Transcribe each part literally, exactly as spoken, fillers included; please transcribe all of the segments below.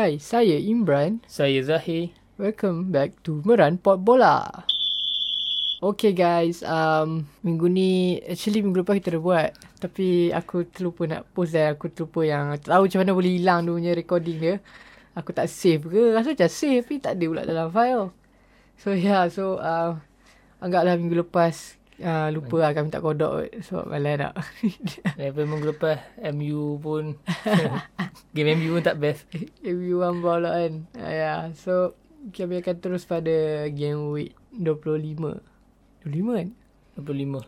Hai, saya Imran. Saya Zahir. Welcome back to Merampok Bola. Okay guys, um, minggu ni, actually minggu lepas kita dah buat, tapi aku terlupa nak post dan aku terlupa yang tahu macam mana boleh hilang dia punya recording dia. Aku tak save ke, rasa macam save tapi tak ada pula dalam file. So yeah, so uh, anggaplah minggu lepas Uh, lupa lah kami tak kodok sebab malas nak. Lepas minggu lepas M U pun game M U pun tak best. M U ambal lah kan. uh, yeah. So kami akan terus pada game week dua puluh lima dua puluh lima kan? dua puluh lima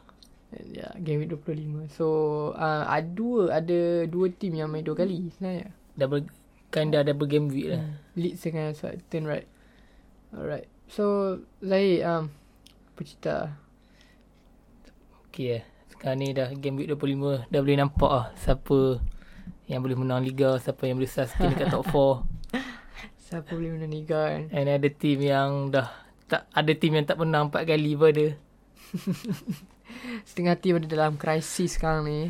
yeah, game week dua puluh lima. So uh, ada dua Ada dua team yang main dua kali sebenarnya. Double, kan dah double game week lah. hmm. Leeds dengan Southampton, right? Alright. So Zahid, um, Pecita okay, eh. Sekarang ni dah game week dua puluh lima, dah boleh nampak lah siapa yang boleh menang Liga, siapa yang boleh sustain dekat top empat. Siapa boleh menang Liga kan. And ada team yang dah tak, ada team yang tak menang empat kali pun ada. Setengah team ada dalam krisis sekarang ni.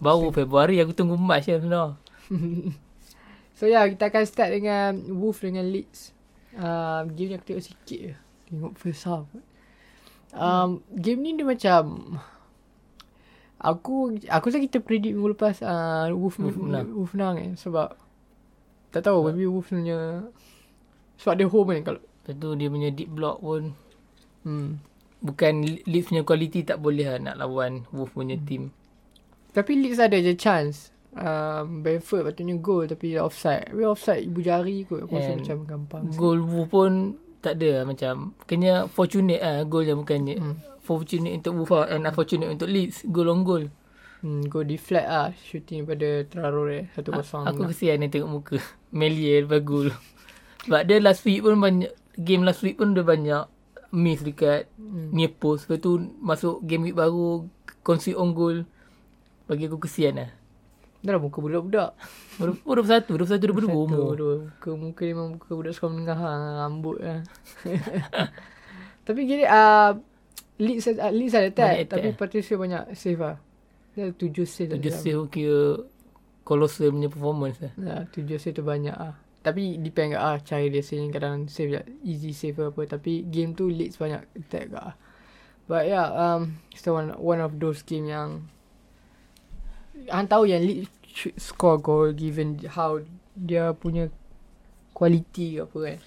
Baru Februari, aku tunggu March je sebenarnya. So ya, yeah, kita akan start dengan Wolves dengan Leeds. uh, Game ni aku tengok sikit je. Tengok first half. Um, game ni dia macam Aku Aku rasa kita predict minggu lepas uh, Wolf Wolf menang kan. Sebab tak tahu maybe Wolf punya, sebab dia home kan. Kalau lepas tu dia punya deep block pun hmm. bukan Leeds punya quality, tak boleh lah nak lawan Wolf punya hmm. team. Tapi Leeds ada je chance. um, Benford patutnya goal tapi offside. We offside ibu jari kot. Aku rasa macam gampang. Goal Wolf pun tak ada lah, macam kena fortunate lah goal je, bukannya hmm. fortunate untuk Wolves and unfortunate untuk Leeds. Goal on goal. hmm, Goal deflect lah, shooting daripada Traore. satu kosong A- Aku kesian dia tengok muka Melia daripada goal. Sebab dia last week pun banyak, game last week pun dia banyak miss dekat hmm. near post. Lepas tu masuk game week baru concede on goal. Bagi aku kesian lah. Dah lah muka budak-budak. Baru satu, baru satu, baru dua umur. Ke muka dia memang muka budak sekolah menengah lah, rambut lah. Tapi gini, uh, Leeds, uh, Leeds ada attack, tapi Patricia banyak save lah. Dia ada tujuh save. Tujuh save kira kolosal punya performance lah. Ya, tujuh save tu banyak lah. Tapi depend kat lah cara dia save. Kadang-kadang save je, easy save apa. Tapi game tu Leeds banyak attack kat lah. But yeah, um, it's one, one of those game yang Han tahu yang Leeds should score goal given how dia punya quality apa kan.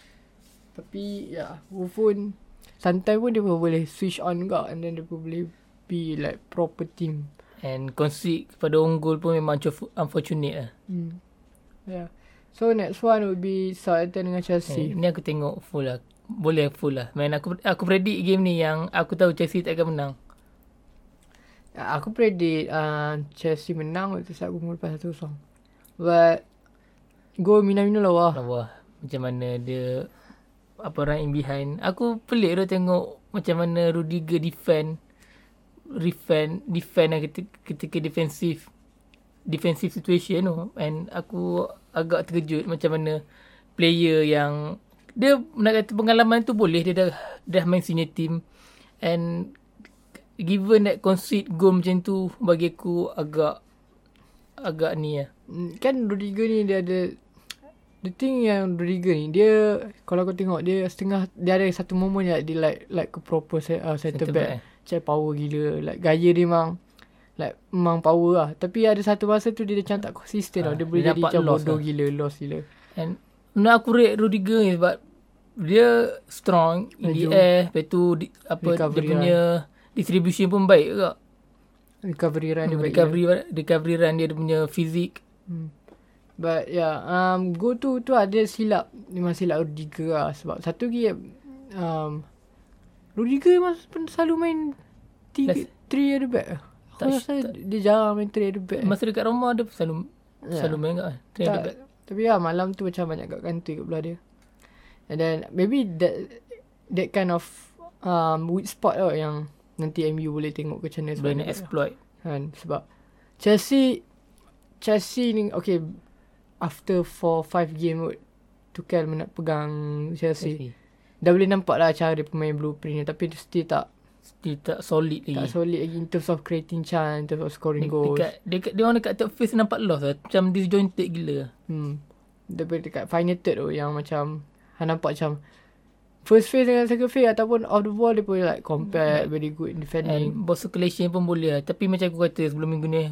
Tapi ya, yeah, pun sometimes pun dia pun boleh switch on juga, and then dia pun boleh be like proper team. And concede kepada unggul pun memang unfortunate lah. hmm. Yeah. So next one will be Southampton dengan Chelsea. Ini hey, aku tengok full lah. Boleh full lah. Man, aku, aku predict game ni yang aku tahu Chelsea tak akan menang. Aku predict uh, Chelsea menang waktu saat umur lepas satu kosong. But goal Minamino lawa. Lawa. Macam mana dia apa orang in behind. Aku pelik dia tengok macam mana Rudiger defend defend defend ketika, ketika defensive defensive situation tu. And aku agak terkejut macam mana player yang dia nak kata pengalaman tu boleh, dia dah dah main senior team, and given that concede goal macam tu, bagi aku agak agak ni lah. Kan Rudiger ni dia ada, the thing yang Rudiger ni dia, kalau kau tengok dia setengah, dia ada satu moment yang dia like like ke proper uh, center back, back eh. Macam power gila, like gaya dia memang like memang power lah. Tapi ada satu masa tu dia macam tak konsisten ha, tau. Dia boleh dia jadi macam bodoh lah, gila, lost gila. And nak aku rate Rudiger ni sebab dia strong in the air. Lepas tu di, apa recovery dia punya lah. Distribution pun baik juga. Recovery run dia hmm, baik. Recovery, ya. recovery run dia, dia punya fizik. Hmm. But yeah, um, go tu tu ada silap. Memang silap Rudiger lah. Sebab satu lagi, um, Rudiger memang selalu main tiga, three at the back. Aku rasa dia jarang main three at the back. Masa dekat Roma dia selalu, yeah. selalu main kat three at the back. Tapi ya, malam tu macam banyak kat Kante kat belah dia. And then maybe that that kind of um, weak spot tau yang nanti M U boleh tengok ke channel sebab nak exploit kan. Sebab Chelsea Chelsea ni okay, after four five game Tuchel nak pegang Chelsea, Chelsea dah boleh nampak lah cara dia pemain blueprint ni. Tapi dia still tak still tak solid lagi tak solid lagi in terms of creating chance, in terms of scoring De- goals. Dekat, dekat, dia orang dekat third phase nampak lost lah, macam disjointed gila. hmm. daripada dekat final third tu, yang macam Han nampak macam first phase dengan second phase ataupun off the ball, dia boleh like compact, very good in defending. And ball circulation pun boleh. Tapi macam aku kata sebelum minggu ni,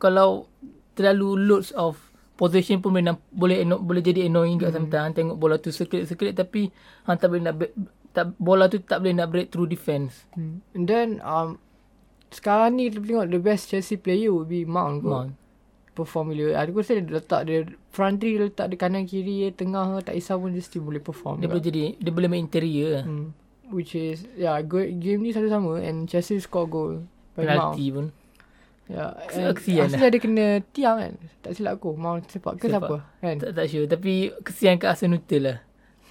kalau terlalu loads of possession pun boleh boleh, boleh jadi annoying kat hmm. sometimes. Tengok bola tu circulate-circulate tapi Han tak boleh nak tak, bola tu tak boleh nak break through defense. Hmm. And then um, sekarang ni kita tengok the best Chelsea player would be Mount. Mount. Perform dia. Aku rasa dia letak dia front three, letak dia kanan kiri, tengah, tak kisah pun dia still boleh perform. Dia boleh jadi, dia boleh main interior. Hmm. Which is yeah, good. Game ni satu sama and Chelsea score goal. Penalty pun. Ya, yeah. Kesian lah. Dia kena tiang kan. Tak silap aku. Mau sepak ke sepak. Siapa kan? Tak, tak sure. Tapi kesian kat Arsenal lah.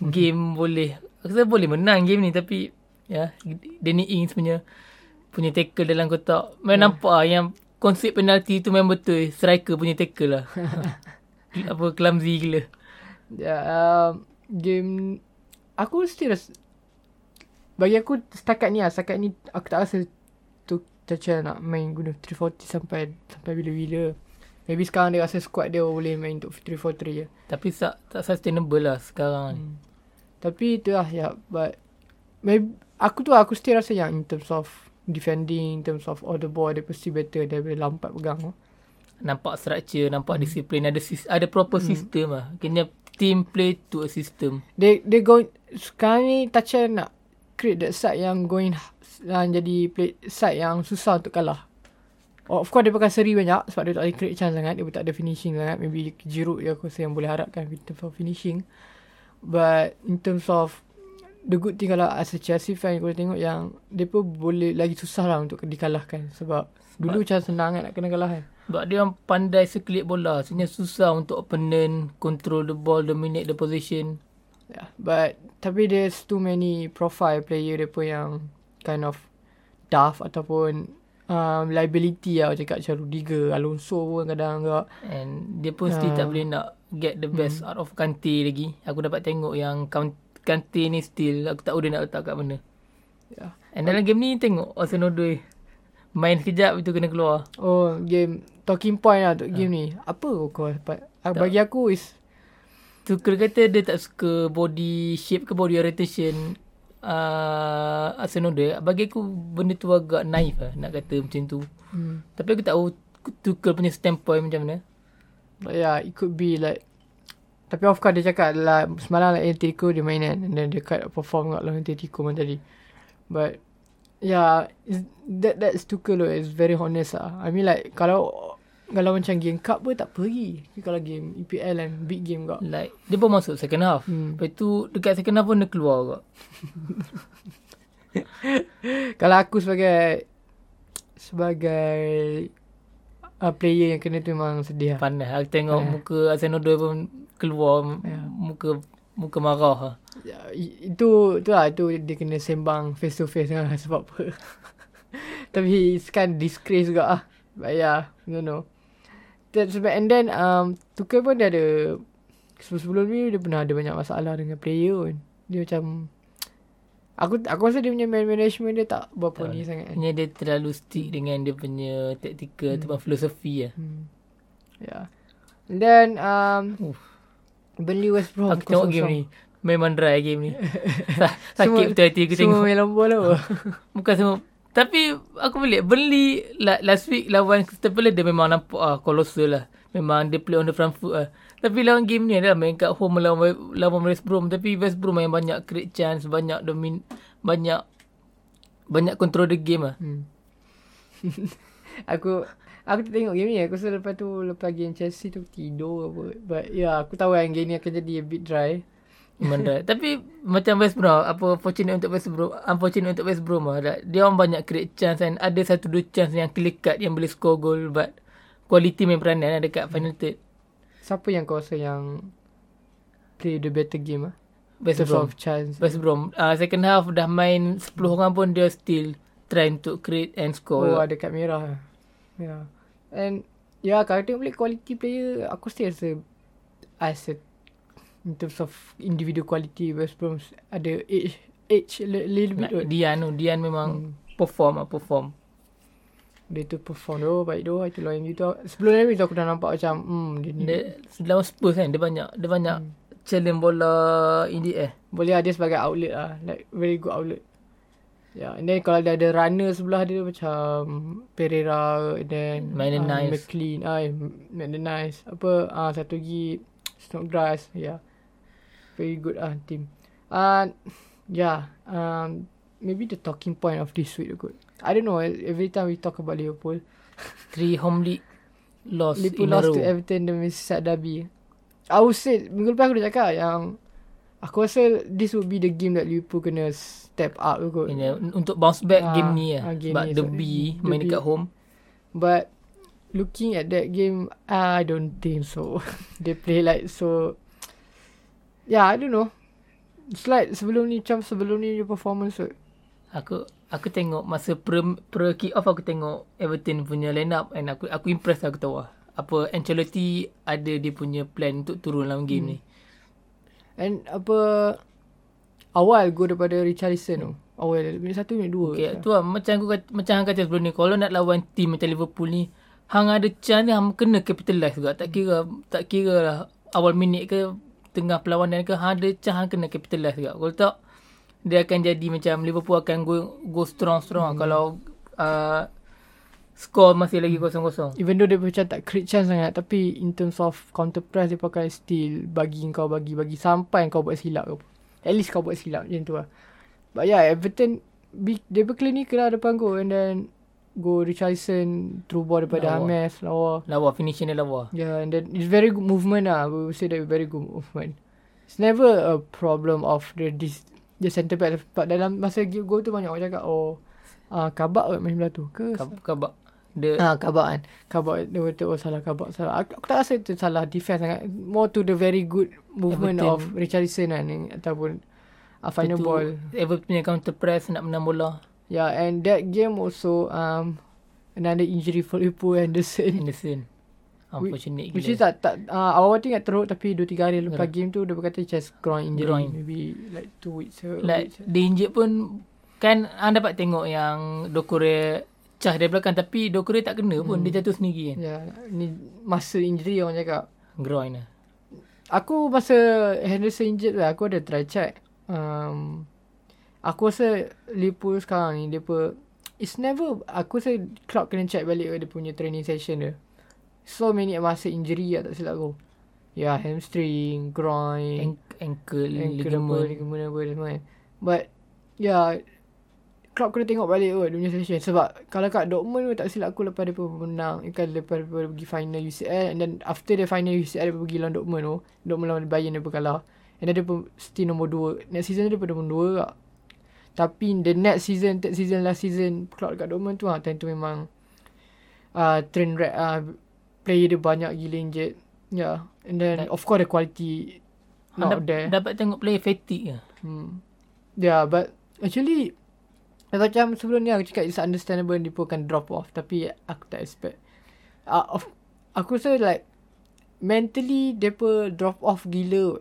Game boleh. Aku rasa boleh menang game ni tapi ya, Danny Ings punya punya tackle dalam kotak. Memang yeah. nampak lah, yang konsep penalti tu memang betul. Striker punya tackle lah. Apa clumsy gila. Ya, yeah, uh, game aku still ras- bagi aku setakat ni lah. Setakat ni aku tak rasa Caca nak main guna three forty sampai sampai bila-bila. Maybe sekarang dia rasa squad dia boleh main untuk three forty je. Tapi tak, tak sustainable lah sekarang hmm. Tapi tu lah ya. But maybe, aku tu aku still rasa yang in terms of defending, in terms of all the ball, dia mesti better daripada Lampard pegang. Nampak structure, nampak hmm. disiplin, ada ada proper hmm. system lah. Kena team play to a system. They, they go, sekarang ni Caca nak create that side yang going dan jadi play side yang susah untuk kalah. Oh, of course dia pakai seri banyak sebab dia tak ada create chance sangat, dia pun tak ada finishing sangat. Maybe Giroud je aku rasa yang boleh harapkan in terms of finishing. But in terms of the good thing kalau as a Chelsea fan, aku tengok yang dia pun boleh lagi susah lah untuk dikalahkan. Sebab, sebab dulu macam senang kan nak kena kalah kan. Sebab dia yang pandai circulate bola, sebenarnya susah untuk opponent control the ball, dominate the position. Yeah, but tapi there's too many profile player dia pun yang kind of tough ataupun um, liability lah cakap macam Rudiger, Alonso pun kadang-kadang. And dia pun uh, still tak boleh nak get the best hmm. out of Kante lagi. Aku dapat tengok yang Kante ni still aku tak tahu dia nak letak kat mana. Yeah. And dalam game ni tengok Arsenal dua main sekejap itu kena keluar. Oh game talking point lah untuk uh. game ni. Apa kau dapat? Bagi aku is tu kena kata dia tak suka body shape ke body orientation Uh, Arsenal dia. Bagi aku benda tu agak naif lah nak kata macam tu hmm. Tapi aku tak tahu Tuchel punya standpoint macam mana. But yeah, it could be like. Tapi of course dia cakap lah semalam lah Atletico dia main kan, and then dia cut perform kat lawan Atletico macam tadi. But yeah, that that's Tuchel loh, is very honest lah. I mean like kalau kalau macam game cup pun tak pergi, tapi kalau game E P L kan big game kak, like dia pun masuk second half hmm. lepas tu dekat second half pun dia keluar kak. Kalau aku sebagai Sebagai uh, player yang kena tu memang sedih lah. Pandai aku tengok yeah. muka Arsenal dua pun keluar yeah. Muka Muka marah lah. Itu tu lah, itu dia kena sembang face to face lah sebab apa. Tapi it's kind of disgrace juga lah. But yeah, no no. Sebab and then um, Tuchel pun dia ada sebelum ni dia pernah ada banyak masalah dengan player pun. Dia macam aku aku rasa dia punya management dia tak berapa tak ni sangat. Hanya dia terlalu stick dengan dia punya tactical hmm. ataupun filosofi lah. Hmm. Yeah. And then um Oof. Burnley West Brom. Aku tengok game ni. Memang dry game ni. Sakit betul hati aku tengok. Semua main lomba lah. Bukan semua. Tapi aku boleh beli last week lawan Crystal Palace dia memang nampak ah kolosal lah. Memang dia play on the front foot lah. Tapi lawan game ni adalah main kat home lawan lawan West Brom. Tapi West Brom main banyak create chance, banyak domin banyak banyak control the game lah. Hmm. aku aku tengok game ni aku rasa lepas tu lepas game Chelsea tu tidur apa. But yeah, aku tahu yang game ni akan jadi a bit dry. Mandai. Tapi macam West Brom, apa fortunate untuk West Brom, unfortunate untuk West Brom lah. Dia orang banyak create chance dan ada satu dua chance yang clear cut yang boleh score goal, but quality main peranan lah dekat final third. Siapa yang kau rasa yang play the better game ah? West Brom. Chance. West Brom. Uh, second half dah main sepuluh orang pun dia still try untuk create and score. Oh, ada kat merah. Yeah. And yeah, kalau tengok boleh quality player, aku still rasa as a in terms of individual quality West Brom ada edge edge a little bit. Dian, Dian memang hmm. perform perform. Dia tu perform doh, baik doh. Itulah yang gitu. Sebelum ni aku dah nampak macam hmm, dia, dia dalam Spurs kan, dia banyak dia banyak hmm. challenge bola in the air. Boleh ada sebagai outlet lah, like very good outlet. Ya, yeah. And then kalau dia ada runner sebelah dia macam Pereira, and then um, nice. McLean, ah, nice. Apa ah, satu lagi Snodgrass, ya. Yeah. Very good ah team. Ah, uh, yeah. Um, maybe the talking point of this week good. I don't know, every time we talk about Liverpool, three home league loss Liverpool in lost a row. To Everton the Merseyside derby. I would say minggu lepas aku dah cakap yang aku rasa this would be the game that Liverpool kena step up kot. Yeah, untuk bounce back ha, game ni lah. Ha, game But ni, the so B main dekat home. But looking at that game, I don't think so. They play like so. Yeah, I don't know. It's like sebelum ni, macam sebelum ni dia performance kot. Aku aku tengok masa pre, pre kick off aku tengok Everton punya line up, and aku aku impressed aku tahu lah. Apa Ancelotti ada dia punya plan untuk turun dalam game hmm. ni. And apa awal gol daripada Richarlison tu. Awal minit satu minit dua. Okay, tu lah. Macam aku kata, macam hang kata sebelum ni, kalau nak lawan team macam Liverpool ni, hang ada chance ni, hang kena capitalize juga. Tak kira tak kira lah awal minit ke tengah perlawanan ke, hang ada chance, hang kena capitalize juga. Kalau tak dia akan jadi macam Liverpool akan go go strong strong hmm. kalau uh, skor masih lagi kosong kosong. Even though dia macam tak create chance sangat, tapi in terms of counter press dia pakai steal, bagi kau bagi bagi sampai kau buat silap ke. At least kau buat silap macam tu lah. But yeah, Everton dia berklinikal lah depan gol, and then go Richarlison through ball daripada James lawa. Lawa finishing dia lawa. Yeah, and then it's very good movement lah. We say that very good movement. It's never a problem of the this the centre back dalam masa gol tu banyak orang cakap oh ah uh, Kabak main bola tu ke? Kabak the ah Kabak kan Kabak dia kata oh salah Kabak salah aku, aku tak rasa itu salah defense sangat, more to the very good movement Everton. Of Richarlison kan, ataupun uh, final itu, ball Everton punya counter press nak menang bola. Yeah, and that game also um another injury for Liverpool, Henderson Henderson unfortunate which, which is tak tak uh, awal ingat teruk, tapi dua tiga hari lepas yeah. game tu dia berkata chest groin injury groin. Maybe like two weeks or like dia injek pun kan. Anda dapat tengok yang Dokore cah dari belakang tapi Dokore tak kena pun, hmm. dia jatuh sendiri kan. Ya, yeah. Ni masa injury orang cakap groin lah. Aku masa Henderson injured lah, aku ada try check. Um, aku rasa Liverpool sekarang ni dia pun it's never, aku rasa Klopp kena check balik dia punya training session dia. So many masa injury lah, tak silap aku. Ya, yeah, hamstring, groin, An- ankle, ligament, ligament apa semua. But yeah, Klopp kena tengok balik kot dunia session. Sebab kalau kat Dortmund tak silap aku, lepas dia menang kan, lepas dia pergi final U C L, and then after the final U C L dia pergi lawan Dortmund tu, Dortmund lawan Bayern dia kalah, and then dia still nombor dua. Next season dia pada nombor dua tak. Tapi the next season, third season, last season Klopp kat Dortmund tu ha, time tu memang uh, trend red uh, player dia banyak gila injet. Yeah, and then of course the quality not dap- there. Dapat tengok player fatigue ke hmm. Yeah, but actually macam sebelum ni aku cakap it's understandable dia pun akan drop off, tapi aku tak expect uh, of, aku rasa like mentally dia pun drop off gila.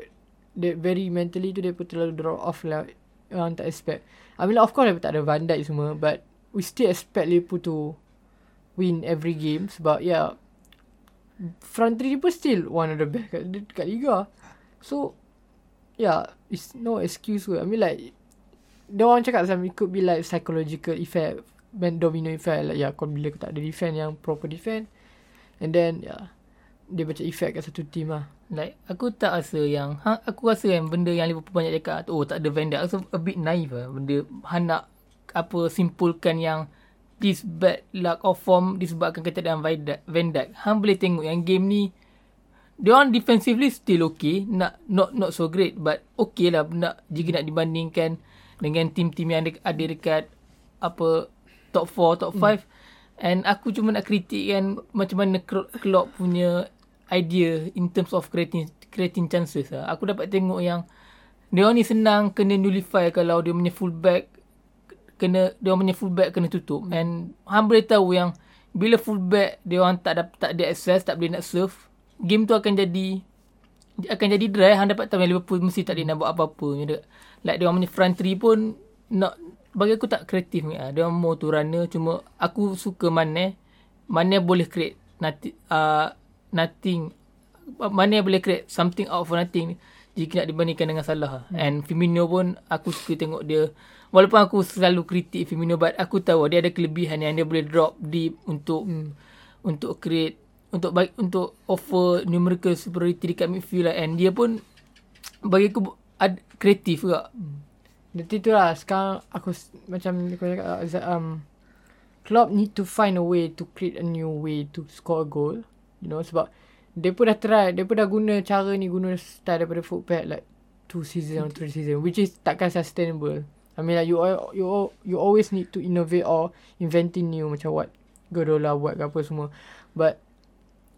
They very mentally tu dia pun terlalu drop off lah, orang tak expect. I mean like, of course dia tak ada Van Dijk semua, but we still expect Liverpool to win every game. Sebab yeah, front three dia pun still one of the best kat, kat Liga. So yeah, it's no excuse kot. I mean like dia orang cakap macam it could be like psychological effect, domino effect. Like ya, yeah, kalau bila tak ada defense yang proper defense, and then ya, yeah, dia macam effect kat satu team lah. Like aku tak rasa yang ha, aku rasa yang benda yang Liverpool banyak cakap oh tak ada Van Dijk, so a bit naive lah benda nak apa simpulkan yang this bad luck of form disebabkan ketiadaan Van Dijk. Hang boleh tengok yang game ni dia orang defensively still okay, not not not so great, but okay lah nak jika nak dibandingkan dengan tim-tim yang ada dekat apa top four, top five. Hmm. And aku cuma nak kritik kan macam mana Klopp punya idea in terms of creating creating chances lah. Aku dapat tengok yang dia ni senang kena nullify kalau dia punya fullback kena dia punya fullback kena tutup. And hang boleh tahu yang bila fullback dia orang tak ada tak ada access, tak boleh nak serve, game tu akan jadi akan jadi dry. Hang dapat tahu yang Liverpool mesti tak boleh nak buat apa-apa. Like dia orang punya front three pun not bagi aku tak kreatif ni ah. Dia more to runner, cuma aku suka Mane. Mane boleh create nothing, uh, nothing. Mane boleh create something out of nothing jika nak dibandingkan dengan Salah. Hmm. And Firmino pun aku suka tengok dia. Walaupun aku selalu kritik Firmino, but aku tahu dia ada kelebihan yang dia boleh drop deep untuk hmm. untuk create, untuk baik, untuk offer numerical superiority dekat midfield lah. And dia pun bagi aku ad, kreatif juga. Jadi itulah sekarang aku macam aku cakap um, Klopp need to find a way to create a new way to score a goal, you know, sebab dia pun dah try, dia pun dah guna cara ni, guna style daripada footpad like two season or three season, which is takkan sustainable. I mean like you you you always need to innovate or inventing new, macam what Guardiola buat ke apa semua. But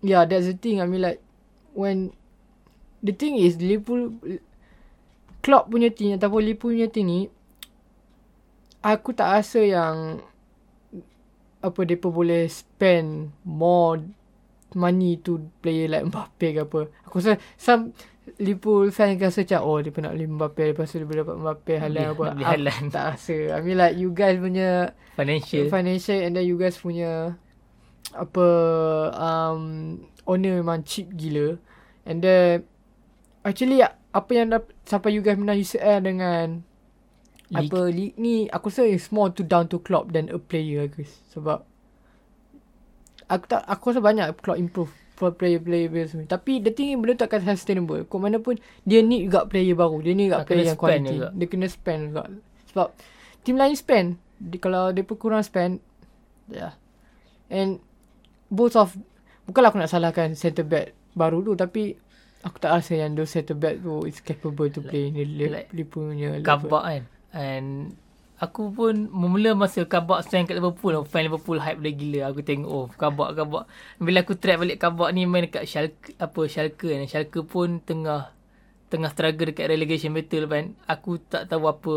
yeah, that's the thing. I mean like when the thing is Liverpool, Klopp punya team ataupun Liverpool punya team ni, aku tak rasa yang apa mereka boleh spend more money to player like Mbappe ke apa. Aku rasa some Liverpool fans rasa macam oh mereka nak beli Mbappe, lepas tu dia boleh dapat Mbappe halal apa. Aku tak rasa. I mean like you guys punya financial financial and then you guys punya apa um, owner memang cheap gila. And then actually apa yang dapat sampai you guys menang U C L dengan league, apa league ni, aku rasa it's more to down to Klopp than a player guys. Sebab aku tak, aku rasa banyak Klopp improve for player-player semua, tapi the thing benda takkan sustainable. Kok mana pun dia need juga player baru, dia need juga player yang quality juga. Dia kena spend juga, sebab team lain spend di, kalau dia pun kurang spend ya yeah. And both of, bukanlah aku nak salahkan centre back baru tu, tapi aku tak rasa yang those centre back tu is capable to play ni like, Liverpool punya Kabak kan. And aku pun mula masa Kabak sign kat Liverpool, fan Liverpool hype dia gila. Aku tengok oh Kabak Kabak. Bila aku track balik Kabak ni main dekat Schalke, apa Schalke kan. Schalke pun tengah tengah struggle dekat relegation battle kan. Aku tak tahu apa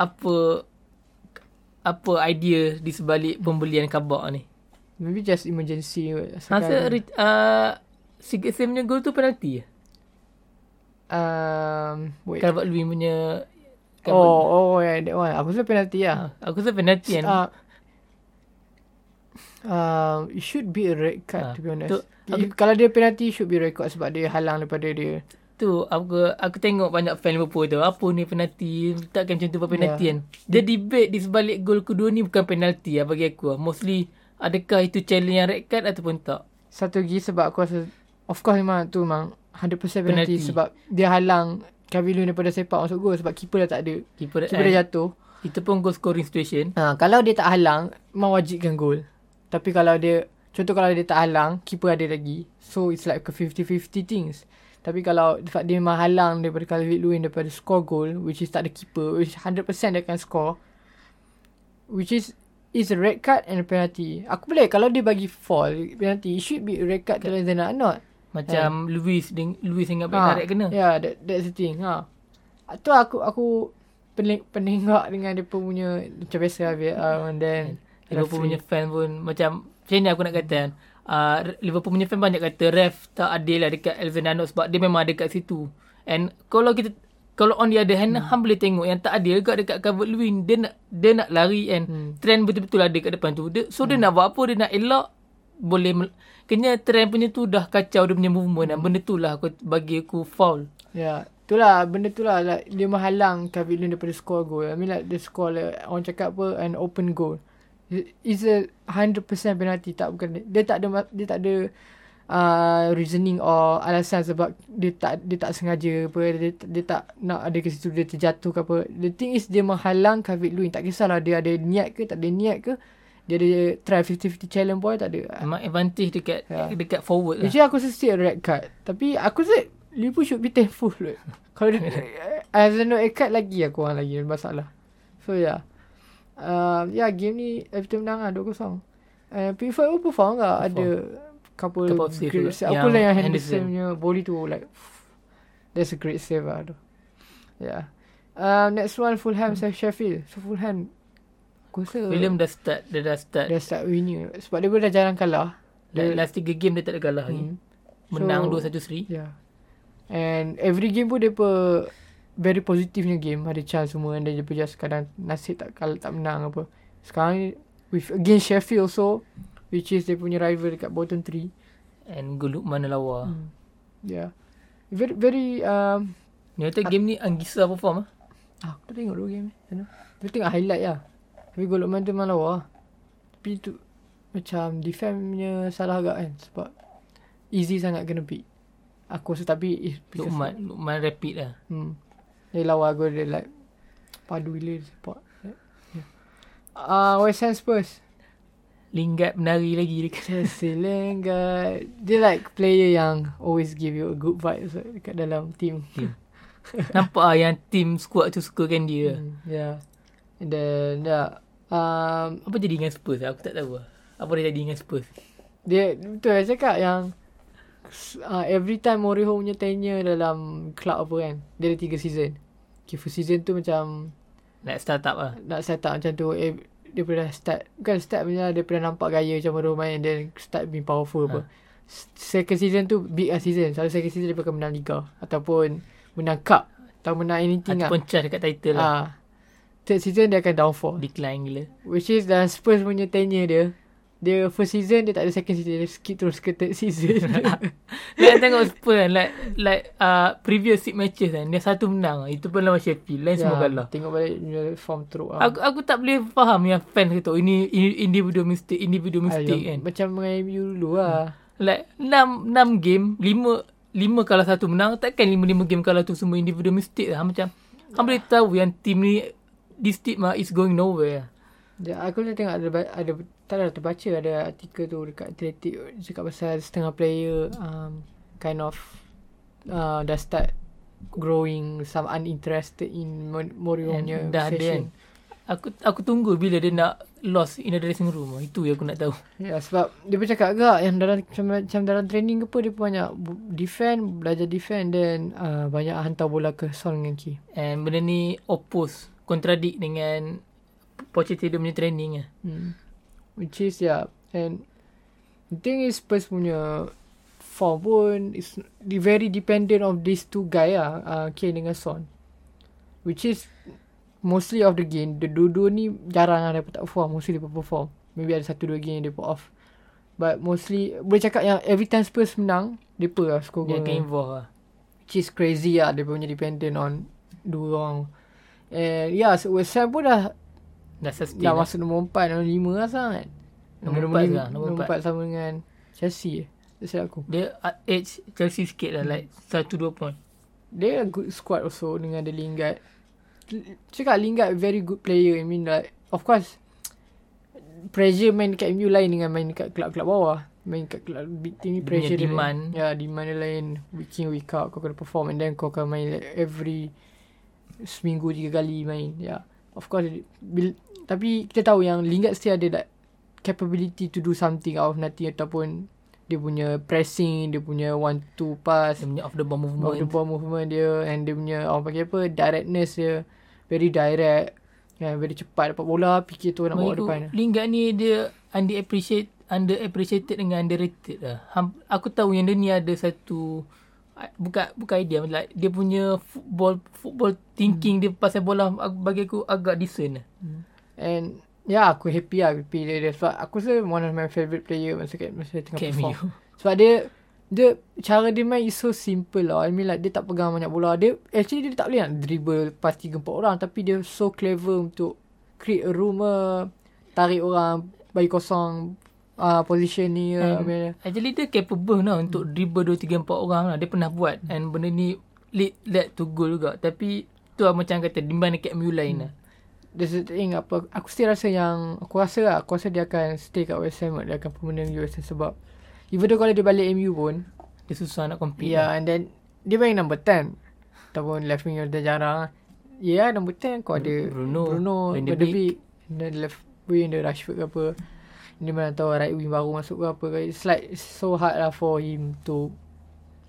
apa apa idea di sebalik pembelian Kabak ni. Maybe just emergency. Masa uh, Sigurdsson punya gol tu penalti ya? Um, Calvert-Lewin punya Calvert Oh, oh yeah, that one. Aku rasa penalti lah. Uh, aku rasa penalti kan. Uh, uh, it should be a red card uh, to be honest. Tu, aku, If, kalau dia penalti, should be red card sebab dia halang daripada dia. Tu aku aku tengok banyak fan Liverpool tu, apa ni penalti, takkan macam tu buat penalti yeah. kan. Dia debate di sebalik gol kedua ni bukan penalti lah bagi aku lah. Mostly adakah itu challenge yang red card ataupun tak. Satu lagi sebab aku rasa of course memang tu memang one hundred percent penalti, penalti. Sebab dia halang Calvert-Lewin daripada sepak masuk gol sebab keeper dah tak ada. Keeper, keeper dah jatuh. Itu pun goal scoring situation. Ha, kalau dia tak halang memang wajibkan gol. Tapi kalau dia contoh kalau dia tak halang keeper ada lagi. So it's like a fifty-fifty things. Tapi kalau dia memang halang daripada Calvert-Lewin daripada score goal, which is tak ada keeper, which one hundred percent dia akan score, which is is a red card and a penalty. Aku boleh kalau dia bagi foul penalty, it should be a red card kalau dia nak not. Macam yeah. Luis deng- Luis ingat ha. Red kena. Yeah, that, that's the thing. Ha. Tu aku aku pening, penengok dengan dia punya macam biasa habis uh, and then Liverpool punya fan pun macam macam ni aku nak kata kan. Uh, Liverpool punya fan banyak kata ref tak adil lah dekat Alexander Arnold sebab dia memang ada kat situ. And kalau kita kalau on the other hand hmm. hang boleh tengok yang tak adil dekat dekat Calvert-Lewin, dia nak dia nak lari and hmm. trend betul-betul ada kat depan tu. Dia, so hmm. dia nak buat apa, dia nak elak boleh mel- kena trend punya tu dah kacau dia punya movement hmm. dan benda tu lah aku bagi aku foul. Ya, yeah. Itulah benda tu lah like, dia menghalang Calvert-Lewin daripada score goal. I mean like the score like, orang cakap apa an open goal. It's a one hundred percent penalty. Tak bukan dia tak ada dia tak ada uh, reasoning or alasan sebab dia tak dia tak sengaja apa dia, dia tak nak ada ke situ dia terjatuh ke apa. The thing is dia menghalang Calvert-Lewin, tak kisahlah dia ada niat ke tak ada niat ke, dia ada try fifty-fifty challenge boy tak ada. Memang advantage dekat yeah. dekat forward lah. Actually aku rasa still red card, tapi aku rasa Liverpool should be thankful right? Kalau dia Arsenal red card lagi aku orang lagi masalah. So yeah. Uh, ya yeah, game ni Everton menang lah two nil. uh, P five pun perform tak ada couple, couple great save. Aku lah yang Henderson punya body tu like pff, that's a great save lah tu. Yeah. uh, Next one Fulham hmm. Sheffield. So Fulham aku rasa William dah start Dia dah start Dah start winning sebab dia pun dah jarang kalah. Like, last three game dia tak ada kalah hmm. lagi. Menang two one three. Yeah. And every game pun dia pun very positifnya game, ada chance semua, and dia punya kadang nasib tak kalah, tak menang apa. Sekarang with against Sheffield also, which is dia punya rival dekat bottom three, and Golub mana lawa. Hmm. Yeah. Very very um ni kata game ni Anggisa perform ah. Ah, aku tak tengok dulu game ni. Sana. Tapi tengok highlight lah. Tapi Golub mana tu mana lawa. Tapi tu macam defendnya salah agak kan, sebab easy sangat kena beat. Aku rasa tapi Lukman, Lukman rapid lah. Hmm. Dia lawa aku, dia like padu gila support. Yeah. Uh, West Ham Spurs. Lingard menari lagi dekat Chelsea. Lingard, dia like player yang always give you a good vibe so, dekat dalam team. Yeah. Nampak ah yang team squad tu sukakan dia. Hmm, yeah. And then yeah. Um, apa jadi dengan Spurs? Aku tak tahu lah. Apa dia jadi dengan Spurs? Dia betul lah cakap yang Uh, every time Mourinho punya tenure dalam club apa kan, dia ada tiga season. Okay, first season tu macam nak start up lah, nak start up macam tu, eh, dia pernah start, bukan start macam, dia pernah nampak gaya macam Mourinho main, then start being powerful ha. apa. Second season tu big lah season. Selalu second season dia akan menang liga ataupun menang cup atau menang anything, ataupun lah, charge dekat title lah. uh, Third season dia akan downfall, decline gila, which is dalam Spurs punya tenure dia. Dia first season, dia tak ada second season. Dia skip terus ke third season. Like tengok Spurs kan, like, like uh, previous six matches kan, dia satu menang. Itu pun lawan Sheffield. Lain yeah, semua kalah. Tengok balik form teruk. Aku, aku tak boleh faham yang fans kata ini individual mistake, individual mistake Ayuh, kan. Macam dengan M U dulu lah. Like enam game, lima kalah satu menang. Takkan lima game kalah tu semua individual mistake lah. Macam yeah, aku boleh tahu yang team ni, this team is going nowhere. Ya, aku dah tengok ada, ada tak ada terbaca ada artikel tu dekat Athletic cakap pasal setengah player um, kind of uh, dah start growing some uninterested in Mourinho-nya session. Aku aku tunggu bila dia nak lost in the dressing room. Itu yang aku nak tahu. Ya, sebab dia pun cakap agak yang dalam macam, macam dalam training ke apa, dia pun banyak defend, belajar defend, dan uh, banyak hantar bola ke Son dengan Key. And benda ni oppose, contradict dengan Pochettino punya training lah. Hmm. Which is yeah. And the thing is Spurs punya form pun is very dependent of these two guys lah, uh, Kane dengan Son, which is mostly of the game. The dua-dua ni jarang lah dapat tak perform. Mostly dia perform, maybe ada satu dua game yang dia put off, but mostly boleh cakap yang every time Spurs menang dia pun lah score goal, dia akan involve lah, which is crazy lah. Dia punya dependent on dua orang. And yeah, so West Ham pun dah Dah, dah masuk nombor empat, nombor lima lah sangat. Nombor, nombor, nombor, nombor, nombor empat sama dengan Chelsea. Tak silap aku. Dia edge Chelsea sikit lah, like satu dua point. Dia good squad also dengan the Lingard. Cakap Lingard very good player. I mean like, of course, pressure main dekat M U lain dengan main dekat kelab-kelab bawah. Main dekat kelab big team ni pressure dia demand. Lain. Ya, demand dia lain. Week in, week out kau kena perform, and then kau akan main like every seminggu tiga kali main. Ya. Yeah. Of course, bil- tapi kita tahu yang Lingard still ada that capability to do something out of nothing, ataupun dia punya pressing, dia punya one two pass, dia punya off the ball movement, off the ball movement dia, and dia punya orang panggil apa, directness dia, very direct, yeah, very cepat dapat bola, fikir tu nak bawa depan. Lingard ni dia under appreciate, under appreciated dengan underrated lah. Ham- aku tahu yang dia ni ada satu bukan bukan idea like, dia punya football football thinking, hmm, dia pasal bola bagi aku agak decent. Hmm. And yeah, aku happy lah happy dia, dia sebab aku rasa one of my favourite player masa masa tengah perform. Sebab dia dia cara dia main is so simple lah. I mean like, dia tak pegang banyak bola. Dia actually dia tak boleh nak dribble lepas tiga empat orang, tapi dia so clever untuk create a room, tarik orang bagi kosong. Uh, position ni uh, actually dia capable lah untuk dribble dua tiga empat orang lah. Dia pernah buat, hmm, and benda ni lead, lead to goal juga. Tapi tu lah macam kata demand dekat M U lain hmm. lah. That's the thing, apa, aku still rasa yang Aku rasa lah Aku rasa dia akan stay kat West Ham. Dia akan permanent U S Ham, sebab even though kalau dia balik M U pun dia susah nak compete. Yeah lah. And then dia main number ten ataupun left winger dah jarang. Yeah, number ten kau ada Bruno, Bruno Van Dijk, dan left wing ada Rashford ke apa. Dia mana tahu right wing baru masuk ke apa. It's like so hard lah for him to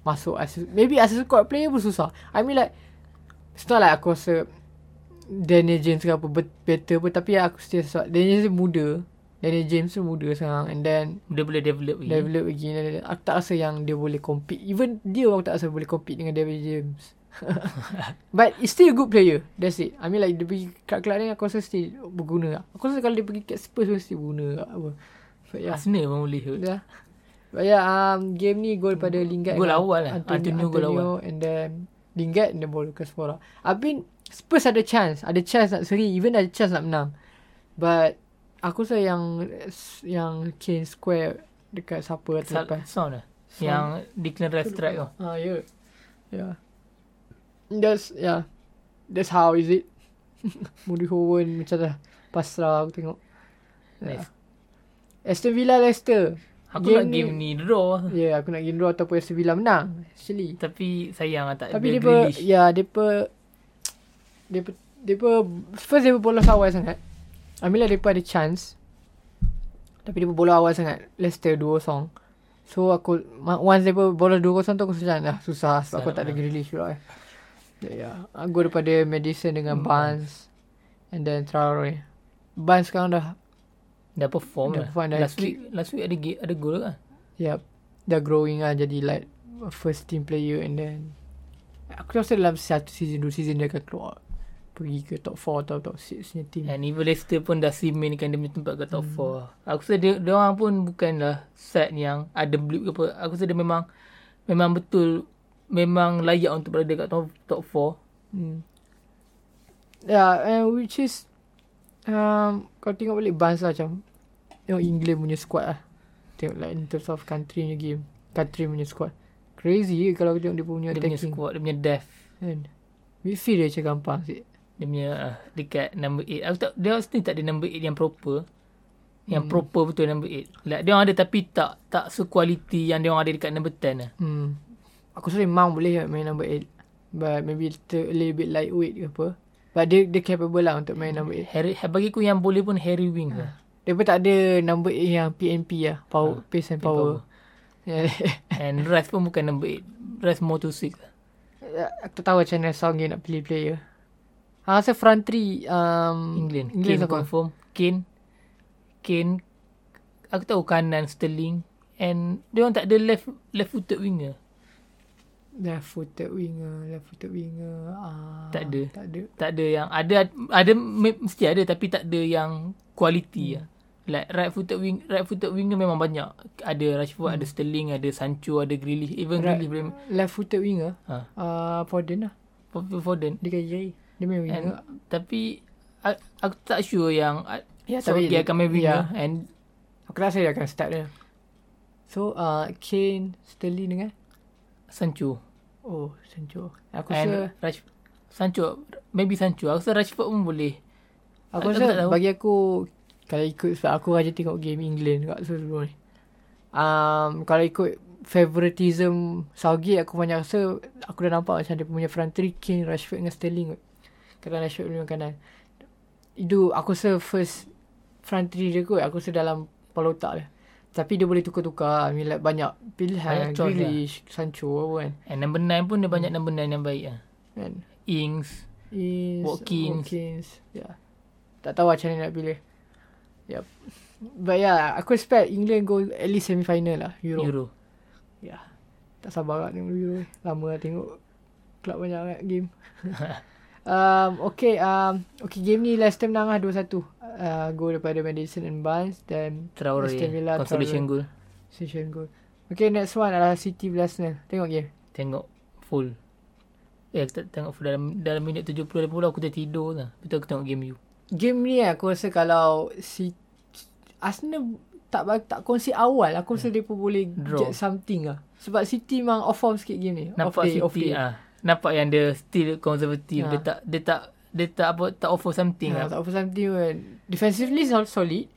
masuk as, maybe as a squad player pun susah. I mean like, it's not like aku rasa Daniel James ke apa better pun, tapi aku still rasa Daniel James muda Daniel James tu muda sekarang, and then dia boleh develop lagi Develop lagi Aku tak rasa yang dia boleh compete. Even dia orang tak rasa boleh compete dengan Daniel James. But it's still a good player. That's it. I mean like dia pergi kat club ni aku rasa still berguna. Aku rasa kalau dia pergi kat Spurs pun still berguna apa. But yeah, Arsenal pun boleh. Ya. But yeah, um, game ni gol pada Lingard. Gol awal lah. Antonio gol awal. And then Lingard and the ball Lucas Moura. I mean Spurs ada chance. Ada chance nak seri. Even ada chance nak menang. But aku rasa yang Yang Kane square dekat siapa Sal- lepas Son lah. Yang declare left strike tu. Ah, ya. Ya. That's yeah, that's how is it. Mourinho pun macam dah pasrah aku tengok. Next. Yeah. Aston Villa Leicester. Aku game nak game ni, ni draw. Ya, yeah, aku nak game draw ataupun Aston Villa menang. Actually. Tapi sayang tak ada Grealish. Tapi ya, depa depa depa first depa bola awal sangat. Ambillah depa ada chance. Tapi depa bola awal sangat. Leicester two nil. So aku once depa bola two nil tu aku susah dah. Susah sebab aku tak ada Grealish pula. Eh. Ya, yeah. Aku daripada Madison dengan hmm. Barnes and then Traore. Barnes sekarang dah dah perform dah. Lah. Last week last week ada ada gol kan? Yep. Dah growing ah jadi like first team player and then aku rasa dalam satu season dua season dia akan keluar pergi ke top four atau top six ni team. And even Leicester pun dah semenkan dia punya tempat ke top hmm. four. Aku rasa dia, dia orang pun bukanlah side yang ada blip ke apa. Aku rasa dia memang memang betul memang layak untuk berada kat top, top four. Hmm. Yeah, and which is um, kalau tengok balik Barnes lah macam tengok England punya squad lah. Tengok like in terms of country punya game. Country punya squad. Crazy kalau tengok dia punya dia attacking. Dia punya squad, dia punya depth. And midfield dia macam gampang sikit. Dia punya uh, dekat number eight. Aku tak, dia still tak ada number eight yang proper. Yang hmm. proper betul number eight. Like, dia orang ada tapi tak tak se-quality yang dia orang ada dekat number ten lah. Hmm. Aku rasa Mount boleh main number eight. But maybe a little bit lightweight ke apa. But dia, dia capable lah untuk main number eight. Harry, bagi aku yang boleh pun Harry Wing ha. lah. Dia pun tak ada number eight yang P N P lah. Power, ha. Pace and power. power. Yeah. And Rice pun bukan number eight. Rice more to six. Aku tahu macam mana Song nak pilih player. Aku rasa front three. Um, England. England Kane confirm. Kane. Kane. Aku tahu kanan Sterling. And dia orang tak ada left left footed winger. Left footed winger, left footed winger. Ah, tak ada. Tak ada. Tak ada yang ada ada mesti ada tapi tak ada yang quality hmm. lah. Like right footed wing, right footed winger memang banyak. Ada Rashford, hmm. ada Sterling, ada Sancho, ada Grealish, even right, Grealish boleh. Left footed winger. Ah, ha. uh, Foden lah. Foden. Dia gaya. Dia main winger. And, tapi aku tak sure yang yeah, so tapi dia akan main winger yeah. And aku rasa dia akan start dia. So uh, Kane, Sterling dengan Sancho. Oh, Sancho. Aku rasa Rash- Sancho, maybe Sancho. Aku rasa Rashford pun boleh. Aku rasa bagi aku kalau ikut sebab aku aja tengok game England kat sebelum ni. Um, kalau ikut favoritism Southgate aku banyak rasa aku dah nampak macam dia punya front three Kane, Rashford dengan Sterling. Kadang Rashford dengan kanan. Itu aku rasa first front three dia kot aku rasa dalam kepala otak dia. Tapi dia boleh tukar-tukar. I mean, like, banyak pilihan. Grealish, lah. Sancho apa kan. And number nine pun dia banyak number nine yang baik lah. Kan? Ings. Ings. Watkins. Watkins. Yeah. Tak tahu macam mana nak pilih. Yep. But yeah, aku expect England go at least semi-final lah. Euro. Euro. Yeah. Tak sabar lah tengok Euro. Lama lah tengok. Club banyak sangat game. um, okay. Um, okay, game ni Leicester menang lah two one. Uh, goal daripada Madison and Barnes dan Traore Villa, consolation goal. Consolation goal. Okay, next one adalah City versus Arsenal. Tengok game. Tengok full. Eh, aku tak tengok full dalam dalam minit seventy dah pula aku dah tidur dah. Betul aku tengok game you. Game ni aku rasa kalau si Arsenal tak tak kongsi awal, aku rasa yeah. depa boleh draw. Get something lah. Sebab City memang off form sikit game ni. Nampak off day, City off day. Ah. Nampak yang dia still conservative. Ha. Dia tak dia tak Dia tak, apa, tak offer something yeah, lah. Tak offer something pun. Defensively solid.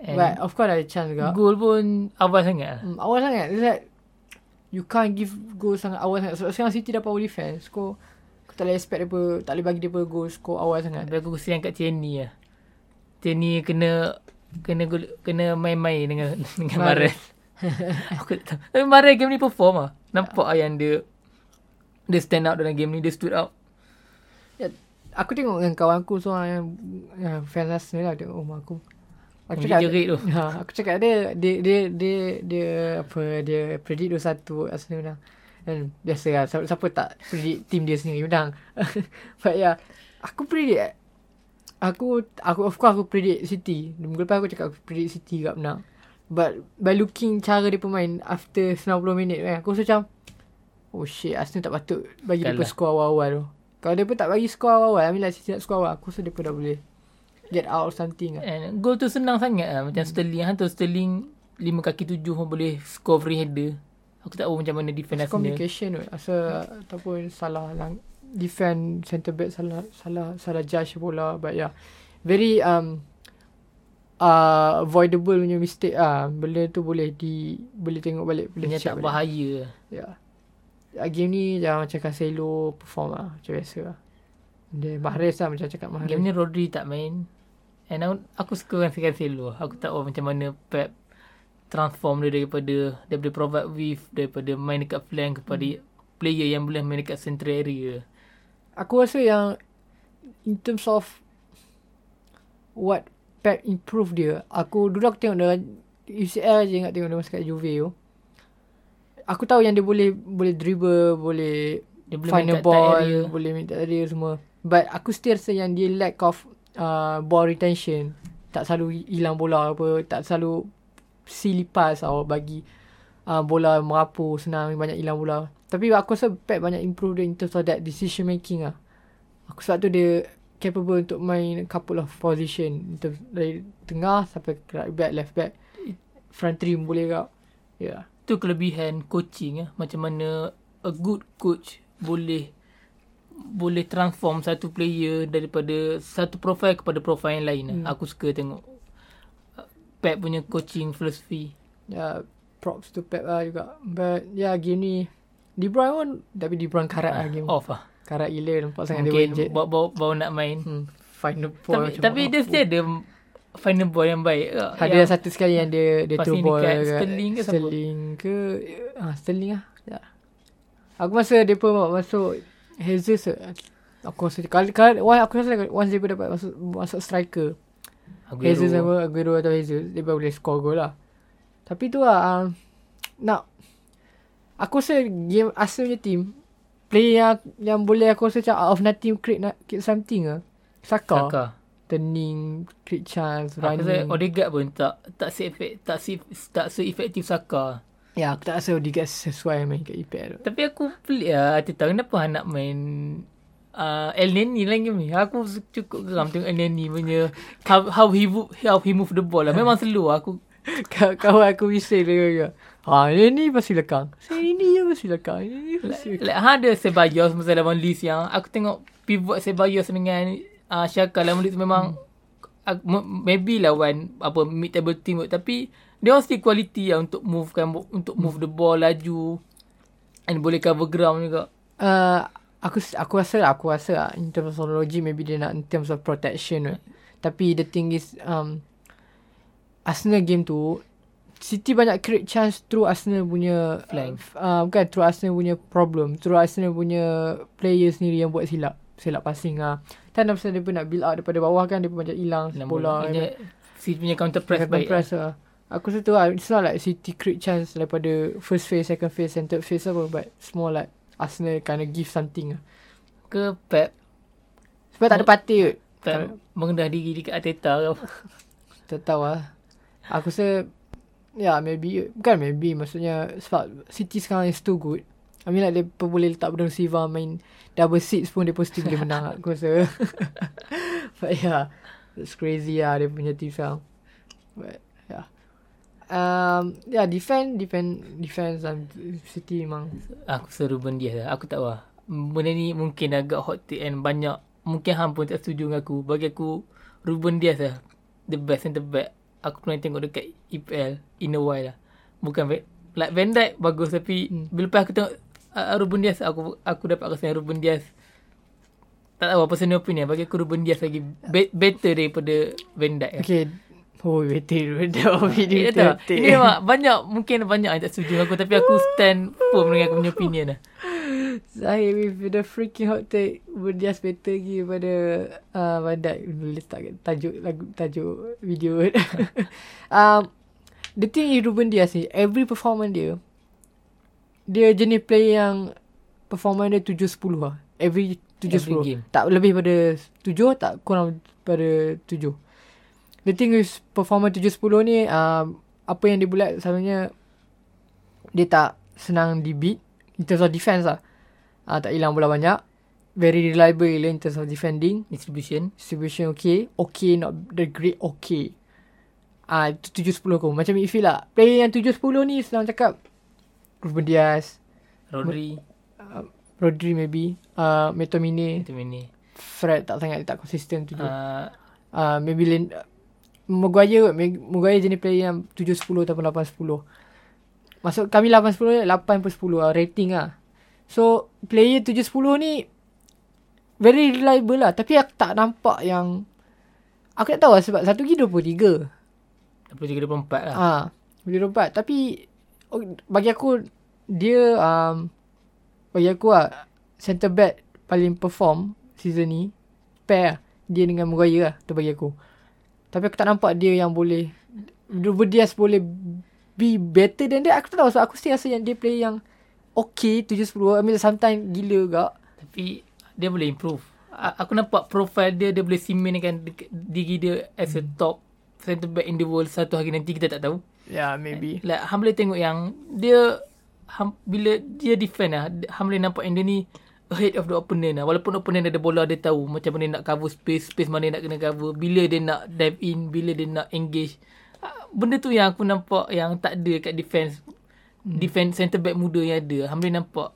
And but of course ada chance juga. Goal pun awal sangat. Mm, awal sangat. It's like you can't give goal sangat awal sangat. Sebab so, sekarang City dah power defense. Kau, kau tak boleh expect dia pun. Tak boleh bagi dia pun goal score awal sangat. Tapi aku kesian kat Tierney lah. Tierney kena kena goal, kena main-main dengan dengan Marel. Aku tak tahu. Tapi Marel game ni perform lah. Nampak yeah. yang dia dia stand out dalam game ni. Dia stood out. Ya. Yeah. Aku tengok dengan kawan aku seorang yang uh, fan Arsenal lah tengok rumah aku. Aku cakap dia, tu. Ha, aku cakap dia dia dia dia, dia apa dia predict two one Arsenal menang. Dan biasalah siapa, siapa tak predict team dia sendiri menang. But yeah, aku predict aku aku of course aku predict City. Minggu lepas aku cakap aku predict City tak menang. But by looking cara dia pemain after sembilan puluh minit kan, aku rasa macam oh shit, Arsenal tak patut bagi dia skor awal-awal tu. Kalau dia pun tak bagi skor awal-awal, I mean like City nak skor awal, aku rasa dia pun dah boleh get out something. And goal tu senang sangat lah. Macam hmm. Sterling hantar Sterling lima kaki tujuh pun boleh score free header. Aku tak tahu macam mana defend Arsenal. Communication tu. Asa ataupun salah lang- defend centre back salah salah salah judge bola. But yeah, very um uh, avoidable punya mistake ah. Benda tu boleh di boleh tengok balik, boleh check tak balik. Bahaya. Ya. Yeah. Game ni jangan macam Cancelo perform ah macam biasa lah. Dia Mahrez lah macam cakap Mahrez. Game ni Rodri tak main. And now, aku suka dengan Cancelo. Aku tak tahu macam mana Pep transform dia daripada daripada provide with daripada main dekat flank kepada hmm. player yang boleh main dekat central area. Aku rasa yang in terms of what Pep improve dia, aku dulu aku tengok dia U C L je, ingat tengok dia masa kat Juve tu. Aku tahu yang dia boleh boleh dribble, boleh dia boleh find the ball, boleh minta area semua. But aku still rasa yang dia lack of uh, ball retention. Tak selalu hilang bola apa, tak selalu silly pass atau bagi uh, bola merapu senang, banyak hilang bola. Tapi aku rasa Pep banyak improve dia in terms of that decision making lah. Aku sebab tu dia capable untuk main couple of position, terms, dari tengah sampai right back, left back, front three boleh kau. Ya. Yeah. Tu kelebihan coaching lah. Macam mana a good coach boleh boleh transform satu player daripada satu profile kepada profile yang lain lah. hmm. Aku suka tengok Pep punya coaching philosophy. Ya, yeah, props to Pep lah juga. But ya, yeah, game ni De Bruyne pun, tapi De Bruyne karat ah, lah game off lah. Karat gila, nampak sangat okay, dia bawa bawa bawa nak main. Hmm, final ball. Tapi, tapi dia still ada final ball yang baik. Ada yang satu sekali yang dia dia throw ball dekat Sterling ke siapa? Sterling ke ah Sterling ah. Ya. Aku masa depa masuk Hazard, aku rasa kali kali aku rasa once depa dapat masuk masuk striker Hazard sama Aguero atau Hazard, dia boleh score gol lah. Tapi tu lah, um, nak aku rasa game Arsenal punya team, player yang, yang boleh aku rasa macam out of nothing create, create something lah. Saka, Saka. Turning, create chance, running. Aku rasa Odegaard pun tak tak se-effect, tak se tak se-effective Saka. Ya, aku tak rasa Odegaard sesuai main kat E P L. Tapi aku pelik lah Arteta, kenapa nak main Uh, El Neni lah game ni. Aku cukup geram tengok El Neni punya how, how he move, how he move the ball lah. Memang slow lah. Aku kawan aku bising dia. Ha, El Neni pasti lekang. El Neni je pasti lekang. El Neni pasti lekang. Like, ha, ada Ceballos masa lawan Leeds yang aku tengok pivot Ceballos dengan uh, Xhaka lawan Leeds memang hmm. uh, maybe lawan apa mid table team, tapi dia mesti quality lah untuk move kan, untuk move the ball laju and boleh cover ground juga. Uh, Aku aku rasa lah, aku rasa lah, in terms of logi maybe dia nak in terms of protection right? Tapi the thing is um, Arsenal game tu City banyak create chance through Arsenal punya flank, uh, bukan through Arsenal punya problem, through Arsenal punya player sendiri yang buat silap silap passing lah. Kan pasal dia pun nak build up daripada bawah kan, dia pun macam hilang bola kan? City punya counter press baik press lah. Lah. Aku rasa tu lah, it's not like City create chance daripada first phase, second phase and third phase apa, but it's more like Arsenal kind of give something ke Pep. Sebab tak ada parti kot. Pep mengendah diri dekat Arteta ke apa. Tak tahu lah. Aku rasa ya yeah, maybe, bukan maybe, maksudnya sebab City sekarang is too good. I mean like dia boleh letak Bruno Silva main double six pun dia pasti boleh menang. Aku rasa. But yeah, it's crazy lah dia punya team sekarang. But yeah, Um, ya yeah, defend Defend Defense um, City memang aku seru benda dia lah. Aku tak tahu lah, benda ni mungkin agak hot take and banyak mungkin hang pun tak setuju dengan aku. Bagi aku Ruben Dias lah the best centre back aku pernah tengok dekat E P L in a while lah. Bukan like Van Dijk bagus, tapi hmm. bila lepas aku tengok uh, Ruben Dias, aku aku dapat kesan Ruben Dias. Tak tahu apa personal opinion, bagi aku Ruben Dias lagi be- better daripada Van Dijk lah. Okay. Oh, betul, betul, betul, betul. Ini memang banyak, mungkin banyak yang tak setuju aku, tapi aku stand firm dengan aku punya opinion lah. Zahir with the freaking hot take, berdias better lagi daripada uh, Van Dijk. Letak tajuk lagu, tajuk video. um, the thing is Ruben Dias ni, every performance dia, dia jenis player yang performance dia seven to ten lah. Every seven to ten game. Tak lebih pada seven, tak kurang pada seven. The thing is performance seven to ten ni uh, apa yang dia buat selalunya dia tak senang di beat in terms of defense lah. Uh, tak hilang bola banyak. Very reliable in terms of defending. Distribution. Distribution okay. Okay, not the great okay. Ah, uh, seven to ten kau. Macam midfield lah. Player yang seven to ten ni senang cakap. Ruben Dias. Rodri. Uh, Rodri maybe. Uh, Metomine. Metomine. Fred tak sangat, tak konsisten seven. Uh, uh, maybe Lin- Maguire. Maguire jenis player yang seven to ten ataupun eight to ten. Maksud kami eight to ten, eight per ten lah. Rating lah. So, player seven to ten ni very reliable lah. Tapi aku tak nampak yang... Aku tak tahu lah sebab satu lagi twenty-three. twenty-three twenty-four lah. Ah, twenty-four. Tapi bagi aku dia um, bagi aku ah centre back paling perform season ni pair dia dengan Maguire lah, tu bagi aku. Tapi aku tak nampak dia yang boleh Ruben Dias boleh be better than dia. Aku tak tahu sebab aku still rasa yang dia play yang okay seven to ten. I mean sometimes gila gak. Tapi dia boleh improve. Aku nampak profile dia dia boleh simenkan diri dia as a top centre back in the world satu hari nanti, kita tak tahu. Yeah, maybe. Like hang boleh tengok yang dia hum, bila dia defend lah, hang boleh nampak yang dia ni ahead of the opponent lah. Walaupun opponent ada bola, dia tahu macam mana nak cover space, space mana nak kena cover, bila dia nak dive in, bila dia nak engage. Benda tu yang aku nampak yang tak ada kat defense. Hmm. Defense centre back muda yang ada, hang boleh nampak.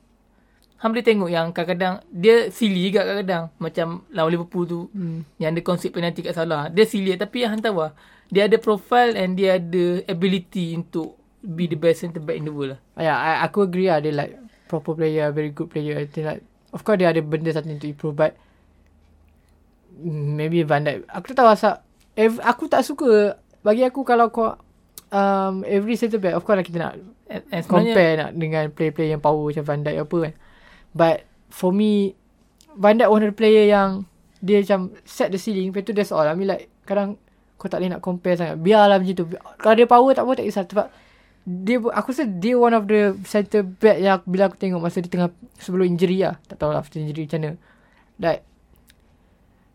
Hang boleh tengok yang kadang-kadang dia silly juga kadang-kadang. Macam lawan Liverpool tu. Hmm. Yang ada konsep penalti kat Salah. Dia silly tapi hang tahu lah. Dia ada profile and dia ada ability untuk be the best centre back in the world lah. Yeah, I, aku agree lah. Dia like proper player, very good player. Dia like, of course dia ada benda satu untuk improve but maybe Van Dijk. Aku tak tahu asal. Ev, aku tak suka. Bagi aku kalau kau um, every centre back of course lah kita nak and, and compare nak dengan player-player yang power macam Van Dijk apa kan. But for me, Van Dijk one of the player yang dia macam set the ceiling. Lepas tu that's all. I mean like kadang kau tak boleh nak compare sangat. Biarlah macam tu. Kalau dia power tak apa tak kisah. Sebab dia, aku rasa dia one of the centre back yang bila aku tengok masa dia tengah sebelum injury lah. Tak tahulah after injury macam mana. Like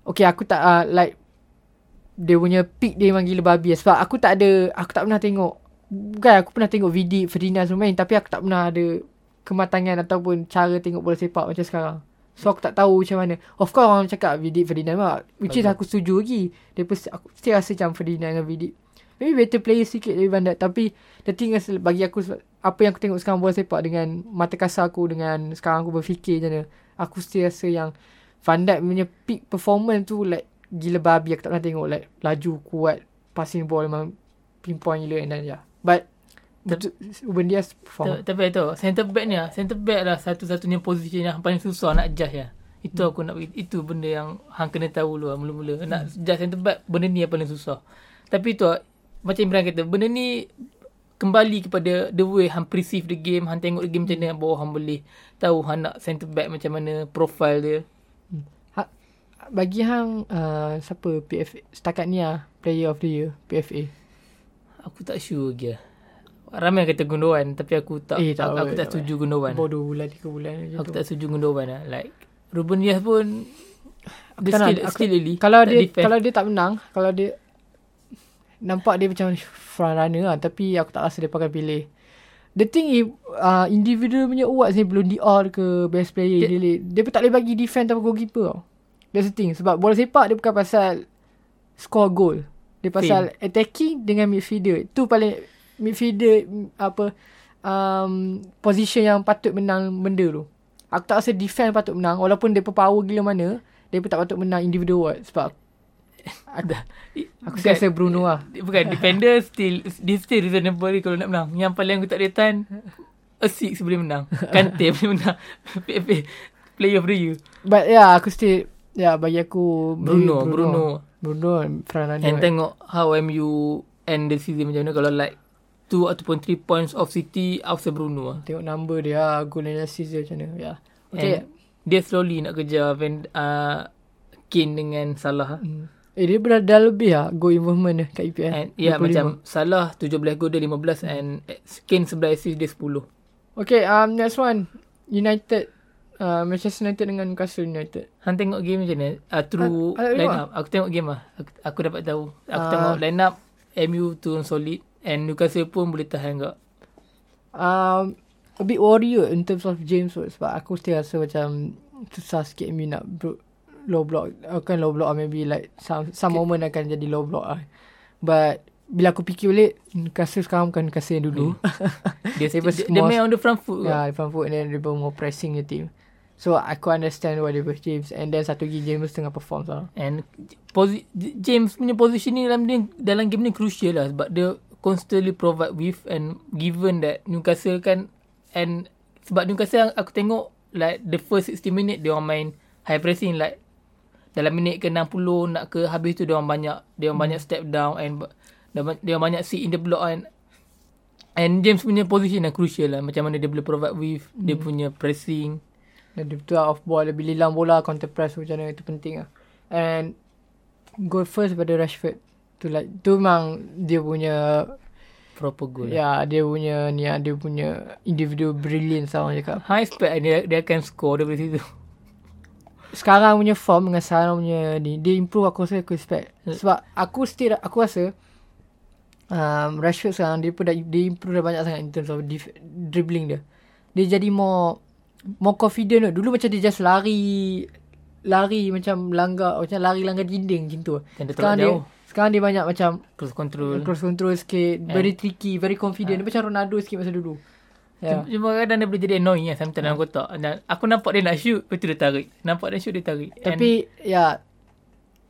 okay aku tak uh, like dia punya pick dia memang gila babi lah. Sebab aku tak ada, aku tak pernah tengok. Bukan aku pernah tengok Vidi, Ferdinand semua main. Tapi aku tak pernah ada kematangan ataupun cara tengok bola sepak macam sekarang. So aku tak tahu macam mana. Of course orang cakap Vidic Ferdinand lah, which is aku setuju lagi. Depa aku still rasa macam Ferdinand dengan Vidic maybe better player sikit dari Van Dijk. Tapi the thing is bagi aku apa yang aku tengok sekarang bola sepak dengan mata kasar aku, dengan sekarang aku berfikir macam mana, aku still rasa yang Van Dijk punya peak performance tu like gila babi. Aku tak pernah tengok like laju kuat, passing ball memang pinpoint gila. And then yeah, but Ruben Dias perform. Tapi itu centre back ni lah, centre back lah satu-satunya position yang paling susah nak judge lah. Itu hmm. aku nak, itu benda yang hang kena tahu dulu lah mula-mula. hmm. Nak judge centre back, benda ni yang paling susah. Tapi itu lah, macam Imran kata, benda ni kembali kepada the way hang perceive the game. Hang tengok the game macam mana, baru hang boleh tahu hang nak centre back macam mana, profile dia. hmm. ha, Bagi hang uh, siapa P F A setakat ni lah player of the year P F A? Aku tak sure lagi lah. Ramai kata Gundogan tapi aku tak, eh, tak aku, aku tak setuju Gundogan. Bodoh bulan tiga bulan je aku tu. Tak setuju Gundogan lah. Like Ruben Dias pun dia still, nak, still aku, early. Kalau dia defend. Kalau dia tak menang, kalau dia nampak dia macam front runner lah, tapi aku tak rasa dia pakai pilih. The thing is uh, individual punya awards ni belum D R ke best player dia, dia pun tak boleh bagi defense atau goalkeeper tau. That's the thing. Sebab bola sepak dia bukan pasal score goal. Dia pasal Fame. attacking dengan midfielder. Tu paling midfielder apa um, position yang patut menang benda tu. Aku tak rasa defense patut menang walaupun depa power gila mana, depa tak patut menang individual award sebab ada aku bukan, rasa Bruno lah. Bukan defender still dia still reasonable kalau nak menang. Yang paling aku tak retan assist boleh menang. Kante boleh menang. Player of the year. But yeah, aku still yeah bagi aku Bruno Bruno Bruno, Bruno Fernandes. And tengok how M U end the season macam mana kalau like two ataupun three points of City after Bruno lah. Tengok number dia lah, goal and assist dia macam mana. Yeah. Okay. And dia slowly nak kejar Van, uh, Kane dengan Salah. Hmm. Eh dia dah, dah lebih lah goal involvement dia kat E P L. Ya yeah, macam Salah seventeen goal dia fifteen and Kane eleven assist dia ten. Okay, um, next one. United. Uh, Manchester United dengan Newcastle United. Han tengok game macam ni? Uh, through ha, line up. Aku tengok game lah. Aku, aku dapat tahu. Aku uh, tengok line up. M U turun solid. And Newcastle pun boleh tahan kot. Um, a bit worry in terms of James kot. Sebab aku still rasa macam susah sikit M U nak bro, low block. Bukan low block lah. Maybe like some, some okay. moment akan jadi low block lah. But bila aku fikir balik, Newcastle sekarang bukan Newcastle yang dulu. Dia main on the front foot. Ya, yeah, front foot. And then dia more pressing the team. So aku understand why dia James. And then satu lagi James tengah perform lah. And posi- James punya positioning dalam, dia, dalam game ni crucial lah. Sebab dia constantly provide with. And given that Newcastle kan. And sebab Newcastle aku tengok like the first sixty minute dia orang main high pressing. Like dalam minit ke enam puluh nak ke habis tu dia orang banyak. Dia orang hmm. banyak step down. And dia banyak sit in the block kan. And James punya position yang crucial lah. Macam mana dia boleh provide with. Hmm. Dia punya pressing. Dan dia betul off ball. Dia boleh hilang bola. Counter press macam mana. Itu penting lah. And goal first pada Rashford. Tu like. Tu memang dia punya. Proper goal. Ya. Yeah, dia punya ni. Dia punya individual brilliance lah orang cakap. High spec dia, dia akan score daripada situ. Sekarang punya form dengan Salah punya ni. Dia improve aku rasa aku expect. Sebab aku still. Aku rasa. Um, Rashford sekarang dia pun dah, dia improve dah banyak sangat in terms of dif- dribbling dia. Dia jadi more more confident. Dulu macam dia just lari lari macam langgar macam lari langgar dinding macam tu. Sekarang dia, sekarang dia banyak macam cross control. Cross control sikit, and very tricky, very confident. Ha. Dia macam Ronaldo sikit masa dulu. Ya. Yeah. Cuma kadang dia boleh jadi annoying lah sampai dalam kotak. Dan aku nampak dia nak shoot, lepas tu dia tarik. Nampak dia shoot dia tarik. Tapi and ya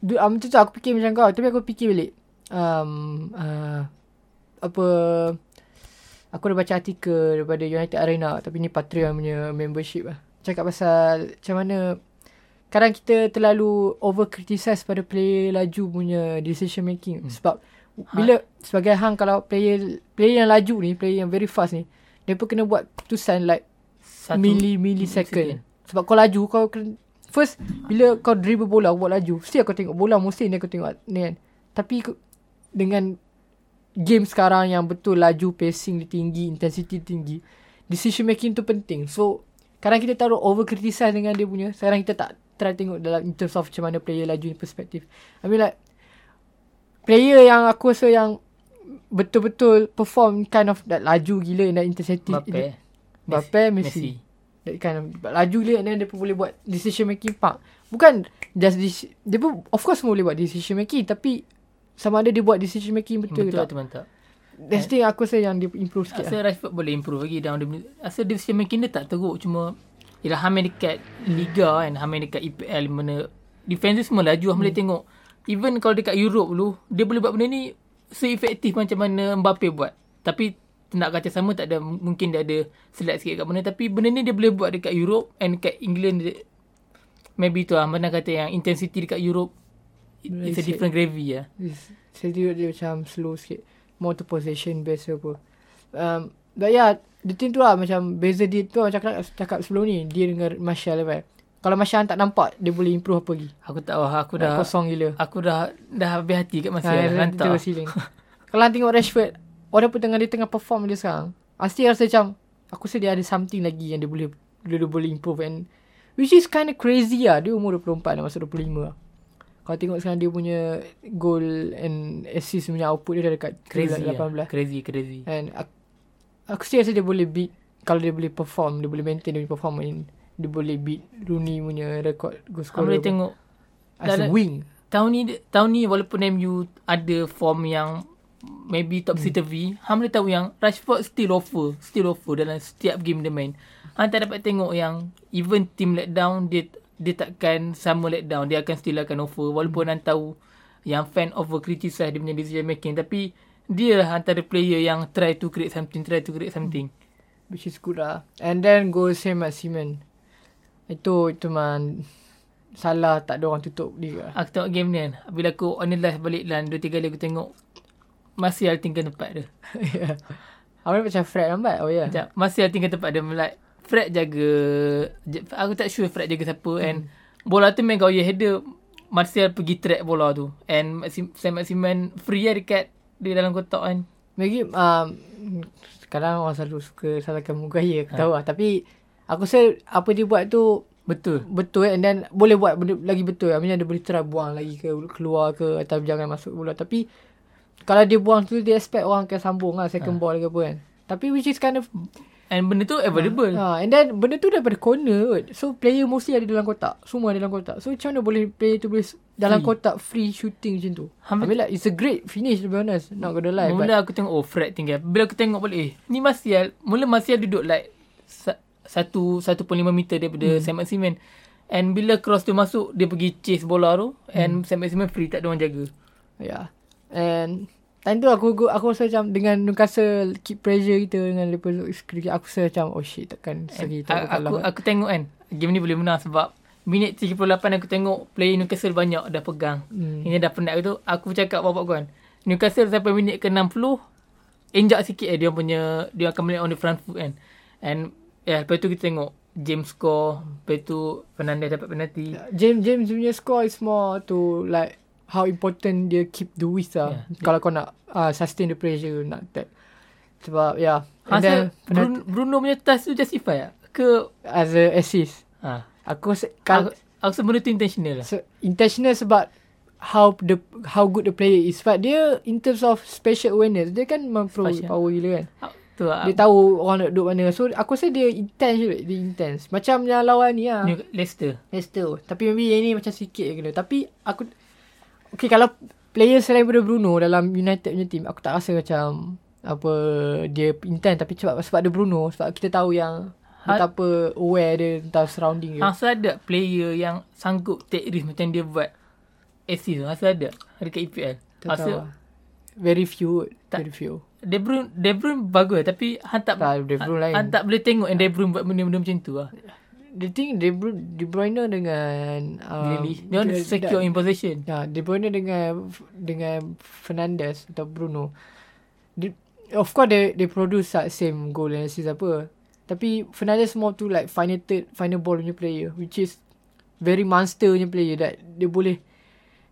du, um, tu, tu aku fikir macam kau, tapi aku fikir balik. Um, uh, apa aku dah baca artikel daripada United Arena, tapi ni Patreon punya membership lah, cakap pasal macam mana kadang kita terlalu over criticize pada player laju punya decision making. hmm. Sebab ha. bila sebagai hang kalau player player yang laju ni, player yang very fast ni, dia pun kena buat keputusan like satu mili millisecond. Sebab kau laju, kau first bila kau dribble bola buat laju, mesti kau tengok bola, mesti kau tengok ni kan. Tapi dengan game sekarang yang betul laju, pacing dia tinggi, intensity tinggi, decision making tu penting. So kadang kita taruh over criticize dengan dia punya. Sekarang kita tak try tengok dalam in terms of macam mana player laju ni perspektif. I mean like player yang aku rasa yang betul-betul perform kind of that laju gila and that intensity, Mbappe, Mbappe Messi. Messi that kind of laju gila, and then dia pun boleh buat decision making part. Bukan just dis- dia pun of course boleh buat decision making, tapi sama ada dia buat decision making betul, betul ke tak. Betul mantap. That's thing aku rasa yang dia improve sikit. Saya lah. Rashford boleh improve lagi. Dan rasa decision making dia tak teruk. Cuma ialah hamil dekat Liga kan. Hamil dekat E P L mana defense semua laju. Hamil hmm. tengok. Even kalau dekat Europe dulu, dia boleh buat benda ni se-efektif macam mana Mbappe buat. Tapi nak kata sama tak ada. Mungkin dia ada select sikit kat mana. Tapi benda ni dia boleh buat dekat Europe. And dekat England dia, maybe tu lah. Mana kata yang intensity dekat Europe it's a different gravy lah. Saya tengok dia macam slow sikit. More to possession base apa. um, But yeah, the thing tu lah macam beza dia tu macam cakap, cakap sebelum ni dia dengan Martial lah. Kalau Martial tak nampak, dia boleh improve apa lagi. Aku tak tahu. Aku dah, dah kosong gila. Aku dah dah habis hati kat Martial ha, lah. Lantar kalau tengok Rashford, orang pun tengah dia tengah perform dia sekarang, pasti rasa macam aku rasa dia ada something lagi yang dia boleh Dia, dia boleh improve. And which is kind of crazy lah. Dia umur dua puluh empat dah masuk dua puluh lima lah. Kau tengok sekarang dia punya goal and assist punya output dia dah dekat crazy eighteen. Crazy, crazy. And aku, aku rasa dia boleh beat. Kalau dia boleh perform, dia boleh maintain dia punya performance, dia boleh beat Rooney punya record goal scorer. Boleh tengok as a wing. Tahun ni, tahun ni walaupun M U ada form yang maybe topsy-turvy, hmm. hang boleh tahu yang Rashford still offer, still offer dalam setiap game dia main. Hang tak dapat tengok yang even team let down dia dia takkan sama let down. Dia akan still akan offer. Walaupun Han tahu yang fan over criticize dia punya decision making, tapi dia antara player yang try to create something, try to create something, which is good lah. And then go same as Simon. Itu itu man Salah tak ada orang tutup dia. Aku tengok game ni kan, bila aku analyse balik dan dua tiga kali aku tengok Martial tinggal tempat dia. yeah. Awal macam Fred nampak. Oh ya yeah. Martial tinggal tempat dia. Like Fred jaga, aku tak sure Fred jaga siapa. hmm. And bola tu main gaya header, Martial pergi track bola tu. And Sam Maximan free lah dekat dia dalam kotak kan. Lagi um, kadang orang selalu suka salahkan Mugaya, aku ha. tahu lah. Tapi aku rasa apa dia buat tu betul. Betul eh. And then boleh buat benda lagi betul. I mean, dia boleh try buang lagi ke keluar ke, atau jangan masuk bola. Tapi kalau dia buang tu, dia expect orang akan sambung lah second ha. ball ke apa kan. Tapi which is kind of, and benda tu available. Ha. And then benda tu daripada corner. So player mostly ada dalam kotak. Semua ada dalam kotak. So macam mana boleh player tu boleh dalam free. kotak free shooting macam tu. Hampir. I mean, like, it's a great finish to be honest. Not gonna lie. Mula aku tengok, oh Fred tinggal. Bila aku tengok balik, eh ni Martial. Mula Martial duduk like Satu satu pun lima meter daripada hmm. Sam Maximin. And bila cross tu masuk, dia pergi chase bola tu. And hmm. Sam Maximin free, tak ada orang jaga. Yeah. And time tu aku aku rasa macam dengan Newcastle keep pressure kita dengan Liverpool, aku rasa macam oh shit, takkan seri. Tak aku, aku, aku tengok kan game ni boleh menang sebab minit tiga puluh lapan aku tengok player Newcastle banyak dah pegang. hmm. Ini dah penat tu. Aku cakap bapak kawan, Newcastle sampai minit ke enam puluh injak sikit eh, dia punya, dia akan melihat on the front foot kan. And ya, yeah, lepas tu kita tengok James score, lepas tu Fernandes dapat penalti. James James punya score is more to like how important dia keep the width lah. Yeah, kalau yeah. kau nak uh, sustain the pressure, nak attack. Sebab ya, yeah. and then Bruno, Bruno punya touch tu justify lah ke as a assist? Ha. Aku se- aku, aku sebenarnya tu intentional lah. So, intentional sebab how the how good the player is. Sebab dia in terms of special awareness, dia kan mempower gila kan. Ha. Tu lah. Dia tahu orang nak duduk mana. So aku rasa dia intense je. Dia intense macam yang lawan ni lah, Leicester Leicester tapi maybe yang ni macam sikit je kena. Tapi aku okay, kalau player selain daripada Bruno dalam United punya team, aku tak rasa macam apa dia intense. Tapi sebab, sebab dia Bruno, sebab kita tahu yang betapa aware dia tentang surrounding dia. Asal ada player yang sanggup take risk macam dia buat assist, asal ada dekat E P L. Asal very few. Tak. Very few. De Bruyne, De Bruyne bagus tapi hang tak, tak, De Bruyne lain. Hang tak boleh tengok yang De Bruyne buat benda-benda macam tu lah. The thing De Bruyne, De Bruyne dengan um, dia orang secure in possession. Ya, De Bruyne dengan dengan Fernandes atau Bruno, they, of course they, they produce that same goal and assist apa. Tapi Fernandes more to like final third, final ball punya player, which is very monster punya player that dia boleh.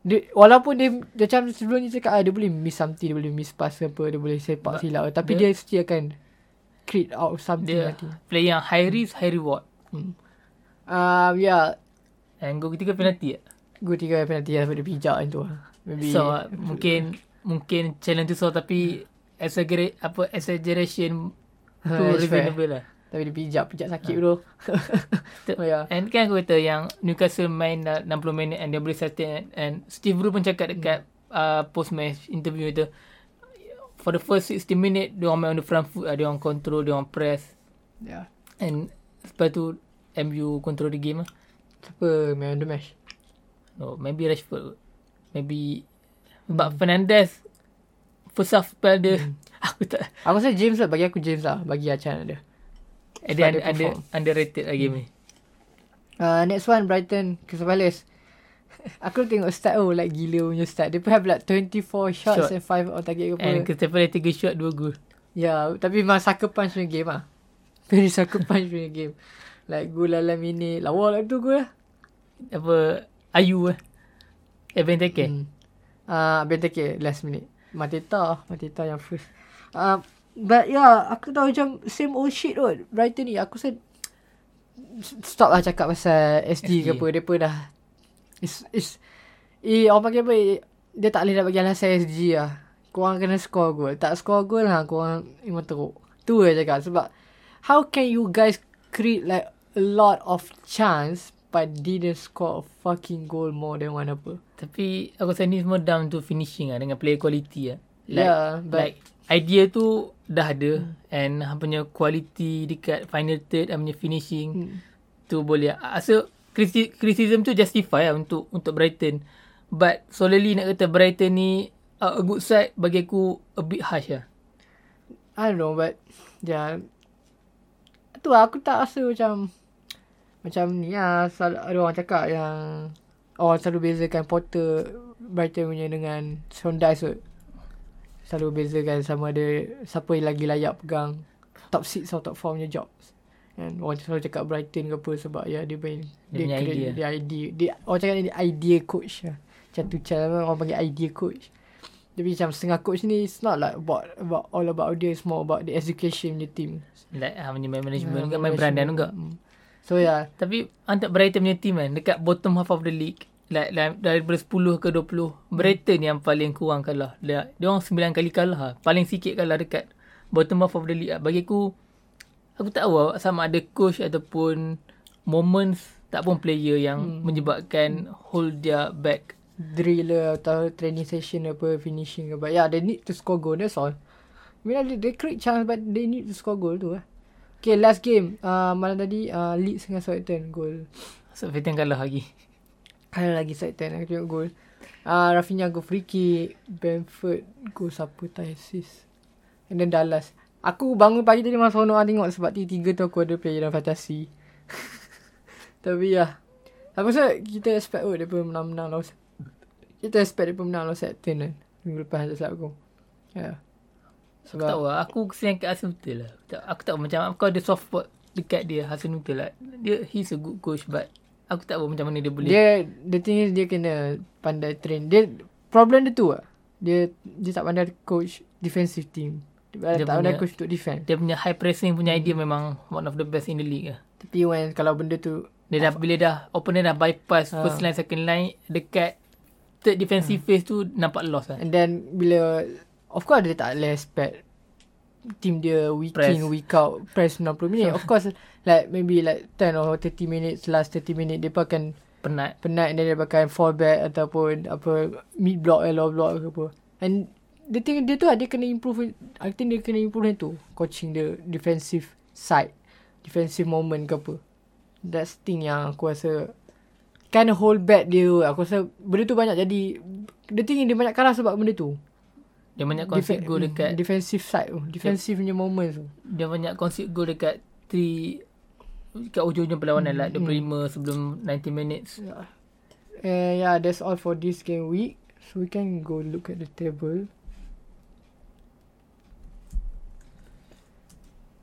Dia, walaupun dia macam sebelum ni cakap ah, dia boleh miss something, dia boleh miss pass ke apa, dia boleh sepak silap, tapi dia, dia still akan create out something. Dia player yang high risk, high reward. hmm. uh, yeah. And go tiga penalti tak? Go tiga penalti lah sebab dia pijak tu. Maybe so uh, mungkin mungkin challenge tu so, tapi exaggerate, apa, exaggeration tu reasonable lah. Tapi dia pijak, pijak sakit dulu. Ha. oh, yeah. And kan aku kata yang Newcastle main dah enam puluh minit and dia boleh sustain. And Steve Bruce pun cakap dekat hmm. uh, post-match interview tu, for the first sixty minit dia orang main on the front foot, dia orang control, dia orang press. Yeah. And lepas tu M U control the game lah. Siapa main on the match? No, maybe Rashford. Maybe But hmm. Fernandes first half pada hmm. aku tak, aku rasa James lah. Bagi aku James lah, bagi acan dia. Ada under, under, underrated lagi ni. Uh, next one, Brighton Crystal Palace. Aku tengok start oh like gila punya start. Dia pun have like twenty-four shots shot. And five on target ke apa. And Crystal Palace three shot two goal. Ya, yeah, tapi memang sucker punch punya game lah. Very sucker punch punya game. Like goal dalam minit. Lawa lah tu goal lah. Apa, Ayu lah. Eh, Benteke. Hmm. Uh, Benteke last minute. Mateta. Mateta yang first. Uh, But yeah, aku tahu macam same old shit kot Brighton ni. Aku said stop lah cakap pasal S D, S D. ke apa. Mereka dah is is eh, orang panggil apa, dia tak boleh nak bagi alasan S D lah. Korang kena score goal. Tak score goal lah, korang memang teruk. Tu lah cakap. Sebab how can you guys create like a lot of chance but didn't score a fucking goal more than one apa. Tapi aku rasa ni semua down to finishing lah, dengan player quality lah. Like, yeah, but like idea tu dah ada. hmm. And hang punya quality dekat final third, hang punya finishing hmm. tu boleh. So criticism tu justify lah untuk, untuk Brighton. But solely nak kata Brighton ni uh, a good side, bagi aku a bit harsh lah. I don't know, but yeah, tu lah aku tak rasa macam Macam ni lah. Ada orang cakap yang orang selalu bezakan Potter Brighton punya dengan Sondage tu, selalu bezakan sama ada siapa yang lagi layak pegang top six atau top four punya jobs. And orang selalu cakap Brighton ke apa sebab ya dia main, dia, dia idea, dia idea, dia orang cakap dia idea coach lah. Macam tu, macam orang panggil idea coach. Tapi macam setengah coach ni, it's not like about, about all about audience, more about the execution punya team. Like ha, punya management yeah, ke, main peranan juga. So yeah. Tapi untuk Brighton punya team kan, dekat bottom half of the league, like, like daripada sepuluh ke dua puluh, Brighton yang paling kurang kalah. Dia orang sembilan kali kalah, paling sikit kalah dekat bottom half of the league. Bagi aku, aku tak tahu sama ada coach ataupun moments tak pun player yang hmm. menyebabkan hold their back. Drill atau training session apa, finishing apa. Yeah, they need to score goal, that's all. I mean, they create chance but they need to score goal tu lah. Okay, last game. Uh, malam tadi, uh, Leeds dengan Southampton, goal. Southampton kalah lagi. Kalah lagi Southampton, aku tengok goal. Uh, Rafinha go free kick, Bamford go siapa tak assist. And then Dallas. Aku bangun pagi tadi masa orang tengok sebab tiga tu aku ada player dalam fantasi. Tapi ya, aku rasa kita expect oh, dia pun menang-menang lah. Kita expect dia pemenang lawan Septon kan. Minggu lepas tak silap aku. Ya. Sebab aku tak tahu lah. Aku kesian kat Hasan Nuttall lah. Tak, aku tak tahu macam kau ada soft spot dekat dia, Hasan Nuttall lah. Dia, he's a good coach but aku tak tahu macam mana dia boleh. Dia, the thing is dia kena pandai train. Dia, problem dia tu lah. Dia, dia tak pandai coach defensive team. Dia, dia tak punya, pandai coach untuk defend. Dia punya high pressing punya idea memang one of the best in the league lah. Tapi when, kalau benda tu. Dia dah, bila dah, opponent dah bypass ha. first line, second line dekat third defensive hmm. phase tu nampak loss lah. And then bila of course dia tak boleh expect team dia week press. in week out press ninety minit. Of course like maybe like ten or thirty minutes, last thirty minit dia pun akan penat. Penat dan dia akan fall back ataupun apa mid block atau low block ke apa. And the thing dia tu dia kena improve. I think dia kena improve yang tu. Coaching dia defensive side, defensive moment ke apa. That's thing yang aku rasa kan hold back dia. Aku rasa benda tu banyak jadi. The thing dia banyak kalah sebab benda tu. Dia banyak concede Def- goal dekat defensive side tu. Defensive punya moment tu. Dia banyak concede goal dekat tiga dekat hujung-hujung perlawanan lah. Mm-hmm. twenty-five sebelum ninety minutes. Yeah. Uh, yeah, that's all for this game week. So we can go look at the table.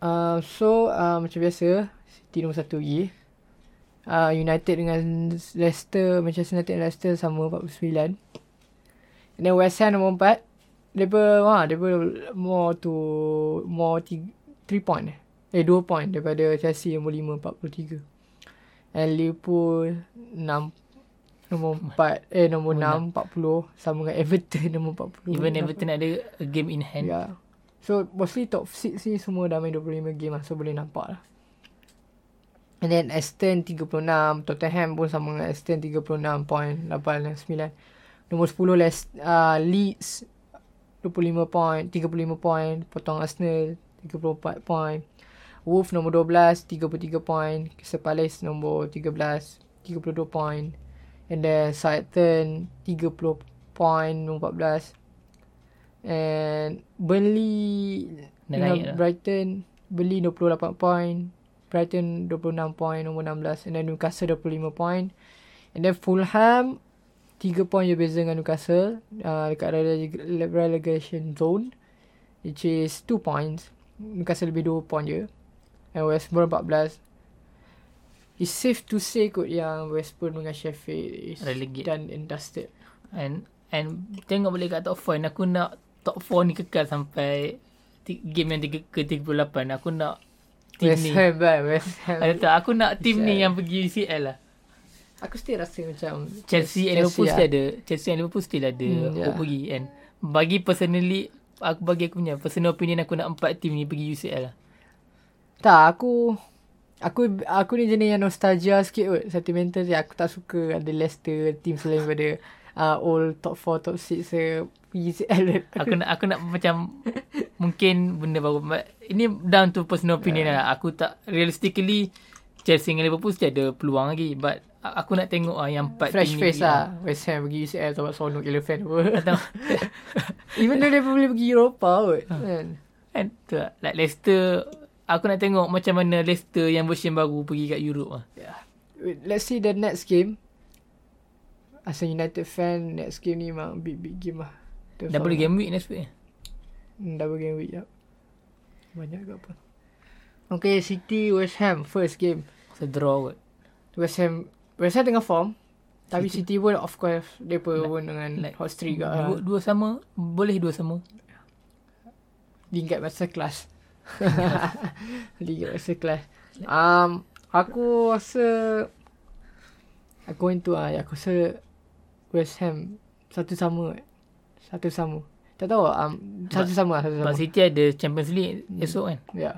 Uh, so uh, macam biasa City nombor satu lagi. Uh, United dengan Leicester, Manchester United dan Leicester sama forty-nine. And then West Ham nombor empat. Mereka, wah, mereka more to, more three point. Eh, two point daripada Chelsea nombor five, forty-three. And Liverpool enam, nombor empat. Eh, nombor enam, forty. Sama dengan Everton nombor forty. Even Everton ada a game in hand. Yeah. So, mostly top six ni semua dah main twenty-five game lah. So, boleh nampak lah. And then Aston thirty-six. Tottenham pun sama dengan Aston thirty-six point, eight point nine. Nombor ten Les, uh, Leeds twenty-five point, thirty-five point. Potong Arsenal thirty-four point. Wolves nombor twelve, thirty-three point. Crystal Palace nombor thirteen, thirty-two point. And then Southampton thirty point, nombor fourteen. And Burnley dengan Brighton lah. Burnley twenty-eight point. Brighton twenty-six point, nombor sixteen. And then Newcastle twenty-five point. And then Fulham three point je beza dengan Newcastle uh, dekat releg- relegation zone, which is two points. Newcastle lebih two point je. And West Brom fourteen. It's safe to say kot yang West Brom dengan Sheffield is relegate. Done and dusted. And and tengok boleh kat top four. Aku nak top four ni kekal sampai t- game yang tiga ke tiga puluh lapan. Aku nak West Ham lah. West Ham. Aku nak team ni yang pergi U C L lah. Aku still rasa macam Chelsea and Liverpool still ada. Chelsea and Liverpool still ada. Aku hmm, yeah. pergi. And bagi personally, aku bagi aku punya personal opinion, aku nak empat team ni pergi U C L lah. Tak, aku Aku aku ni jenis yang nostalgia sikit kot. Sentimental je. Aku tak suka ada Leicester team selain daripada uh, all top four, top six se U C L. Aku nak Aku nak macam mungkin benda baru. Ini down to personal opinion yeah. lah. Aku tak, realistically Chelsea dengan Liverpool still ada peluang lagi. But aku nak tengok lah yang empat fresh face lah. West Ham pergi U C L sebab Sonok Elephant apa. Even though dia boleh pergi Europa kot. Kan tu lah. Like Leicester, aku nak tengok macam mana Leicester yang version baru pergi kat Europe lah. Yeah. Let's see the next game. As a United fan, next game ni memang big big game lah. Double game week next week. Double game week jap. Banyak ke apa. Okay, City West Ham first game. It's a draw kot. West Ham West Ham tengah form. Tapi itu, City pun of course mereka like, pun dengan like, hot streak kat dua, dua sama. Boleh dua sama. Lingard masterclass. Lingard masterclass. um, Aku rasa Aku itu lah Aku rasa West Ham Satu sama Satu sama Tak tahu um, Satu sama lah Satu sama. But City ada Champions League esok kan. Yeah.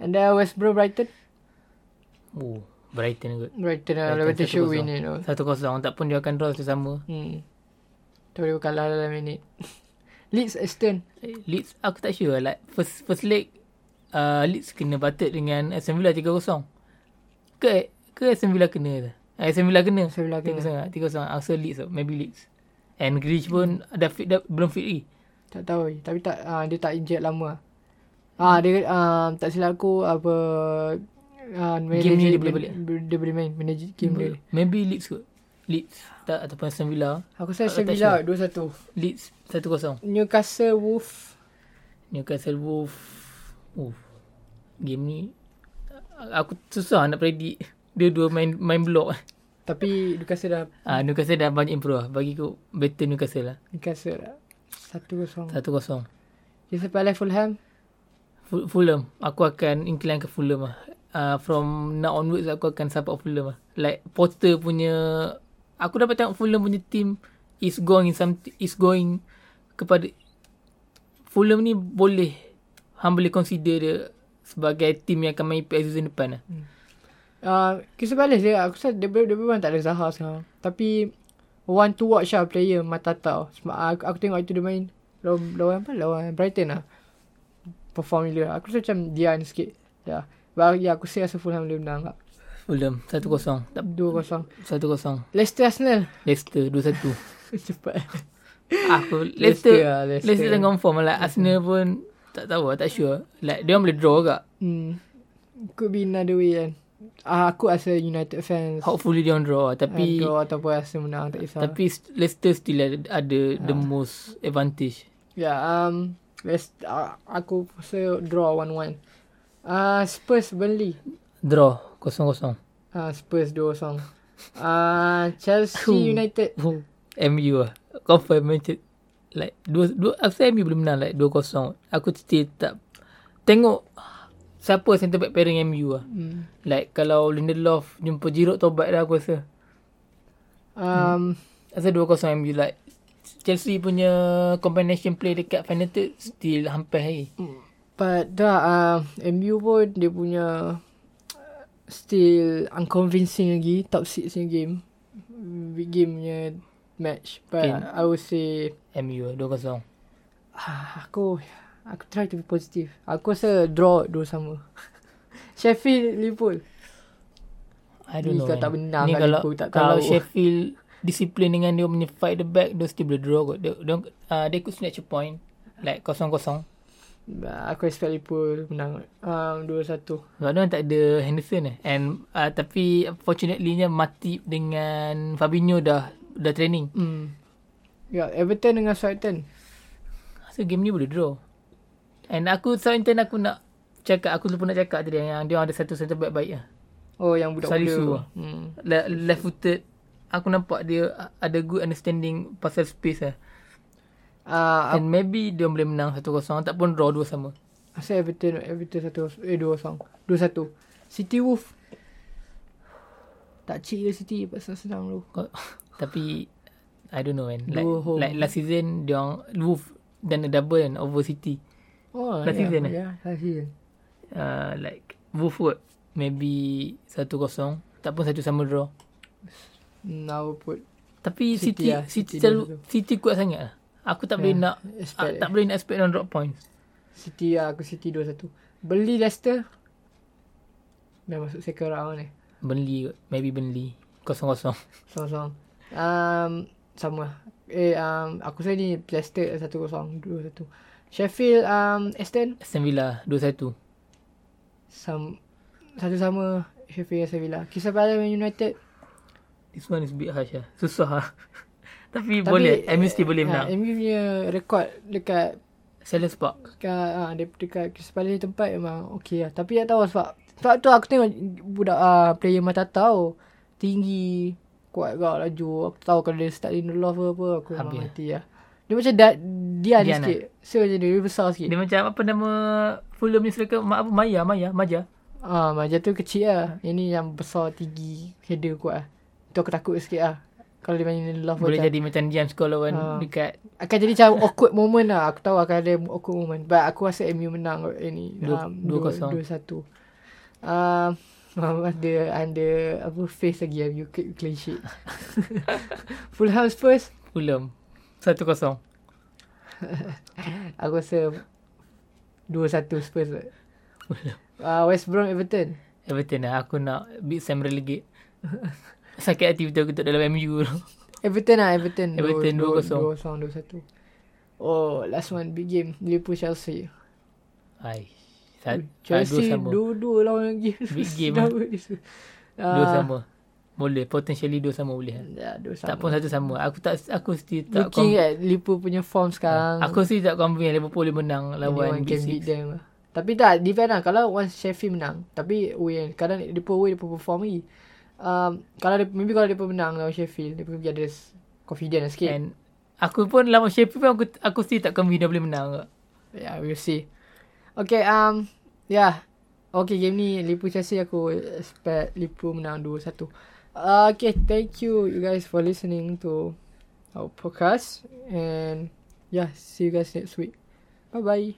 And then West Brom Brighton. Oh, Brighton kot. Brighton lah. Brighton should win it. satu kosong Tak pun dia akan draw sama. Hmm. Dia kalah dalam minit. Leeds Aston. Leeds aku tak sure. Like first first leg uh, Leeds kena batut dengan Aston Villa tiga kosong. Ke ke Aston Villa kena dah. Aston Villa kena. Aston Villa kena. tiga kosong Aston Leeds. So maybe Leeds. And Grealish pun hmm. dah fit dah belum fit lagi. Tak tahu. Tapi tak uh, dia tak inject lama. Ah dia uh, tak silap aku apa uh, game ni dia boleh balik. Dia boleh main manage game dia. Maybe Leeds kot. Leeds tak, ataupun Aston Villa. Aku rasa Aston Villa dua satu. Leeds satu kosong. Newcastle Wolves. Newcastle Wolves. Oh. Game ni aku susah nak predict. Dia dua main main block. Tapi Newcastle dah ah Newcastle dah banyak improve. Bagi aku better Newcastle lah. Newcastle lah. satu kosong. satu kosong. Dia sampai Fulham. Fulham. Aku akan incline ke Fulham lah. Uh, from now onwards aku akan support Fulham lah. Like Potter punya, aku dapat tengok Fulham punya team is going something, is going kepada Fulham ni boleh humbly consider dia sebagai team yang akan main P S G season depan lah. Hmm. Uh, kisah balas dia, aku rasa dia, dia memang tak ada Zaha sekarang. Tapi want to watch lah player Matata. Sebab aku, aku tengok itu dia main lawan, lawan apa? Lawan Brighton lah. Perform dia. Aku rasa macam Dian sikit. Ya. Bah, ya aku rasa Fulham boleh menang tak? Fulham satu kosong. Tak dua kosong. satu kosong. Leicester Arsenal. Leicester dua satu. Cepat. Aku Leicester. Leicester, lah, Leicester. Leicester tengah confirm lah. Arsenal pun tak tahu, tak sure. Like dia boleh draw agak. Hmm. Could be another way kan. Uh, aku rasa United fans hopefully dia on draw tapi draw ataupun Arsenal menang tak kisah. Tapi Leicester still ada, ada uh. the most advantage. Ya, yeah, um West, uh, aku rasa draw one one. Uh, Spurs Burnley. Draw kosong kosong. Uh, Spurs dua kosong. Uh, Chelsea Ooh. United. Ooh. M U lah. Confirm macam like dua dua after M U belum menang like dua kosong. Aku still tak tengok siapa centre back pairing M U lah. Hmm. Like kalau Lindelof jumpa Giroud tobat dah aku rasa. Um hmm. Asal dua kosong M U like Chelsea punya combination play dekat Fnatic still hampir hari. But dah uh, M U pun dia punya uh, still unconvincing lagi top six in game. Big game punya match. But okay. I would say M U dua kosong. Aku aku try to be positive. Aku rasa draw dua sama. Sheffield Liverpool. I don't ni know. Ni tak benar kat Liverpool tak tahu. Kalau Sheffield disiplin dengan dia punya fight the back, dia still boleh draw kot. Dia, dia, uh, dia could snatch a point. Like kosong kosong. Aku expect Liverpool menang um, dua satu. Sebab dia tak ada Henderson eh. And, uh, tapi fortunately-nya Matip dengan Fabinho dah dah training. Mm. Ya, yeah, Everton dengan Southampton. So game ni boleh draw. And aku Southampton aku nak cakap, aku lupa nak cakap tadi yang dia ada satu centre back baik lah. Oh, yang budak muda. Hmm. Le- left footed. Aku nampak dia ada good understanding pasal space lah. Uh, And maybe dia boleh menang satu kosong ataupun draw dua sama. Asal Everton Everton satu eh dua kosong. dua satu. City Wolf. Tak cik dia City pasal senang dulu. Tapi I don't know man. Like, like last season dia orang Wolf dan double kan over City. Oh, last yeah, season yeah, eh. last season. Uh, like Wolf kot. Maybe satu kosong ataupun satu sama draw. Now put tapi City City, lah, City, City, selalu, City kuat sangat lah. Aku tak yeah, boleh nak uh, tak boleh nak expect on drop points. City lah, aku City dua satu. Burnley Leicester dah masuk second round ni. Burnley maybe Burnley kosong kosong. kosong kosong. Um sama. Eh um aku rasa ni Leicester satu kosong dua satu. Sheffield um Aston Aston Villa dua satu. Sam satu sama Sheffield Aston Villa. Kisah balas Man United. This one is big harsh lah. Susah lah. Tapi, Tapi boleh. M U still boleh menang. M U punya rekod dekat Sellers Park. Dekat, ha, dekat sepaling tempat memang okey lah. Tapi tak tahu sebab. Sebab tu aku tengok budak uh, player Matata tau. Tinggi. kuat kau laju. Aku tahu kalau dia start in the love ke apa, aku memang mati lah. Dia macam da- dia ada sikit. So macam dia, dia besar sikit. Dia macam apa nama Fulham ni selaka ma- apa Maya Maya Maja. Ah, Maja tu kecil lah. Yang ni yang besar, tinggi, header kuat lah. Tu aku takut sikit lah. Kalau dia main in the love boleh macam, jadi macam James Coleman uh, dekat akan jadi macam awkward moment lah. Aku tahu akan ada awkward moment. But aku rasa M U menang ini dua kosong dua satu. Ah Muhammad ada ada apa face lagi yang you clean sheet. Full house first. Fulham satu kosong. Aku rasa dua satu Spurs. Fulham. Uh, West Brom Everton. Everton lah. Aku nak beat Sam relegate. Sakit hati betul aku dalam M U tu. Everton lah. Everton. Everton dua kosong. dua kosong dua satu. Oh, last one big game. Liverpool Chelsea. Hai. Chelsea dua-dua lawan lagi. Big game lah. Dua sama. Boleh. Potentially dua sama boleh. Ya, dua sama. Tak pun satu sama. Aku tak aku still tak looking at Liverpool punya form sekarang. Aku still tak confident Liverpool boleh menang lawan Big Six. Tapi tak, depend lah. Kalau once Sheffield menang, tapi away, kadang Liverpool away, Liverpool perform lagi. Um, kalau dia, maybe kalau Liverpool menang lawan Sheffield, Liverpool ada confident sikit. And aku pun lawan Sheffield pun aku aku still tak confident boleh menang. Ya, yeah, we'll see. Okay, um, yeah. Okay, game ni Liverpool Chelsea aku expect Liverpool menang dua satu. Uh, okay, thank you you guys for listening to our podcast. And yeah, see you guys next week. Bye-bye.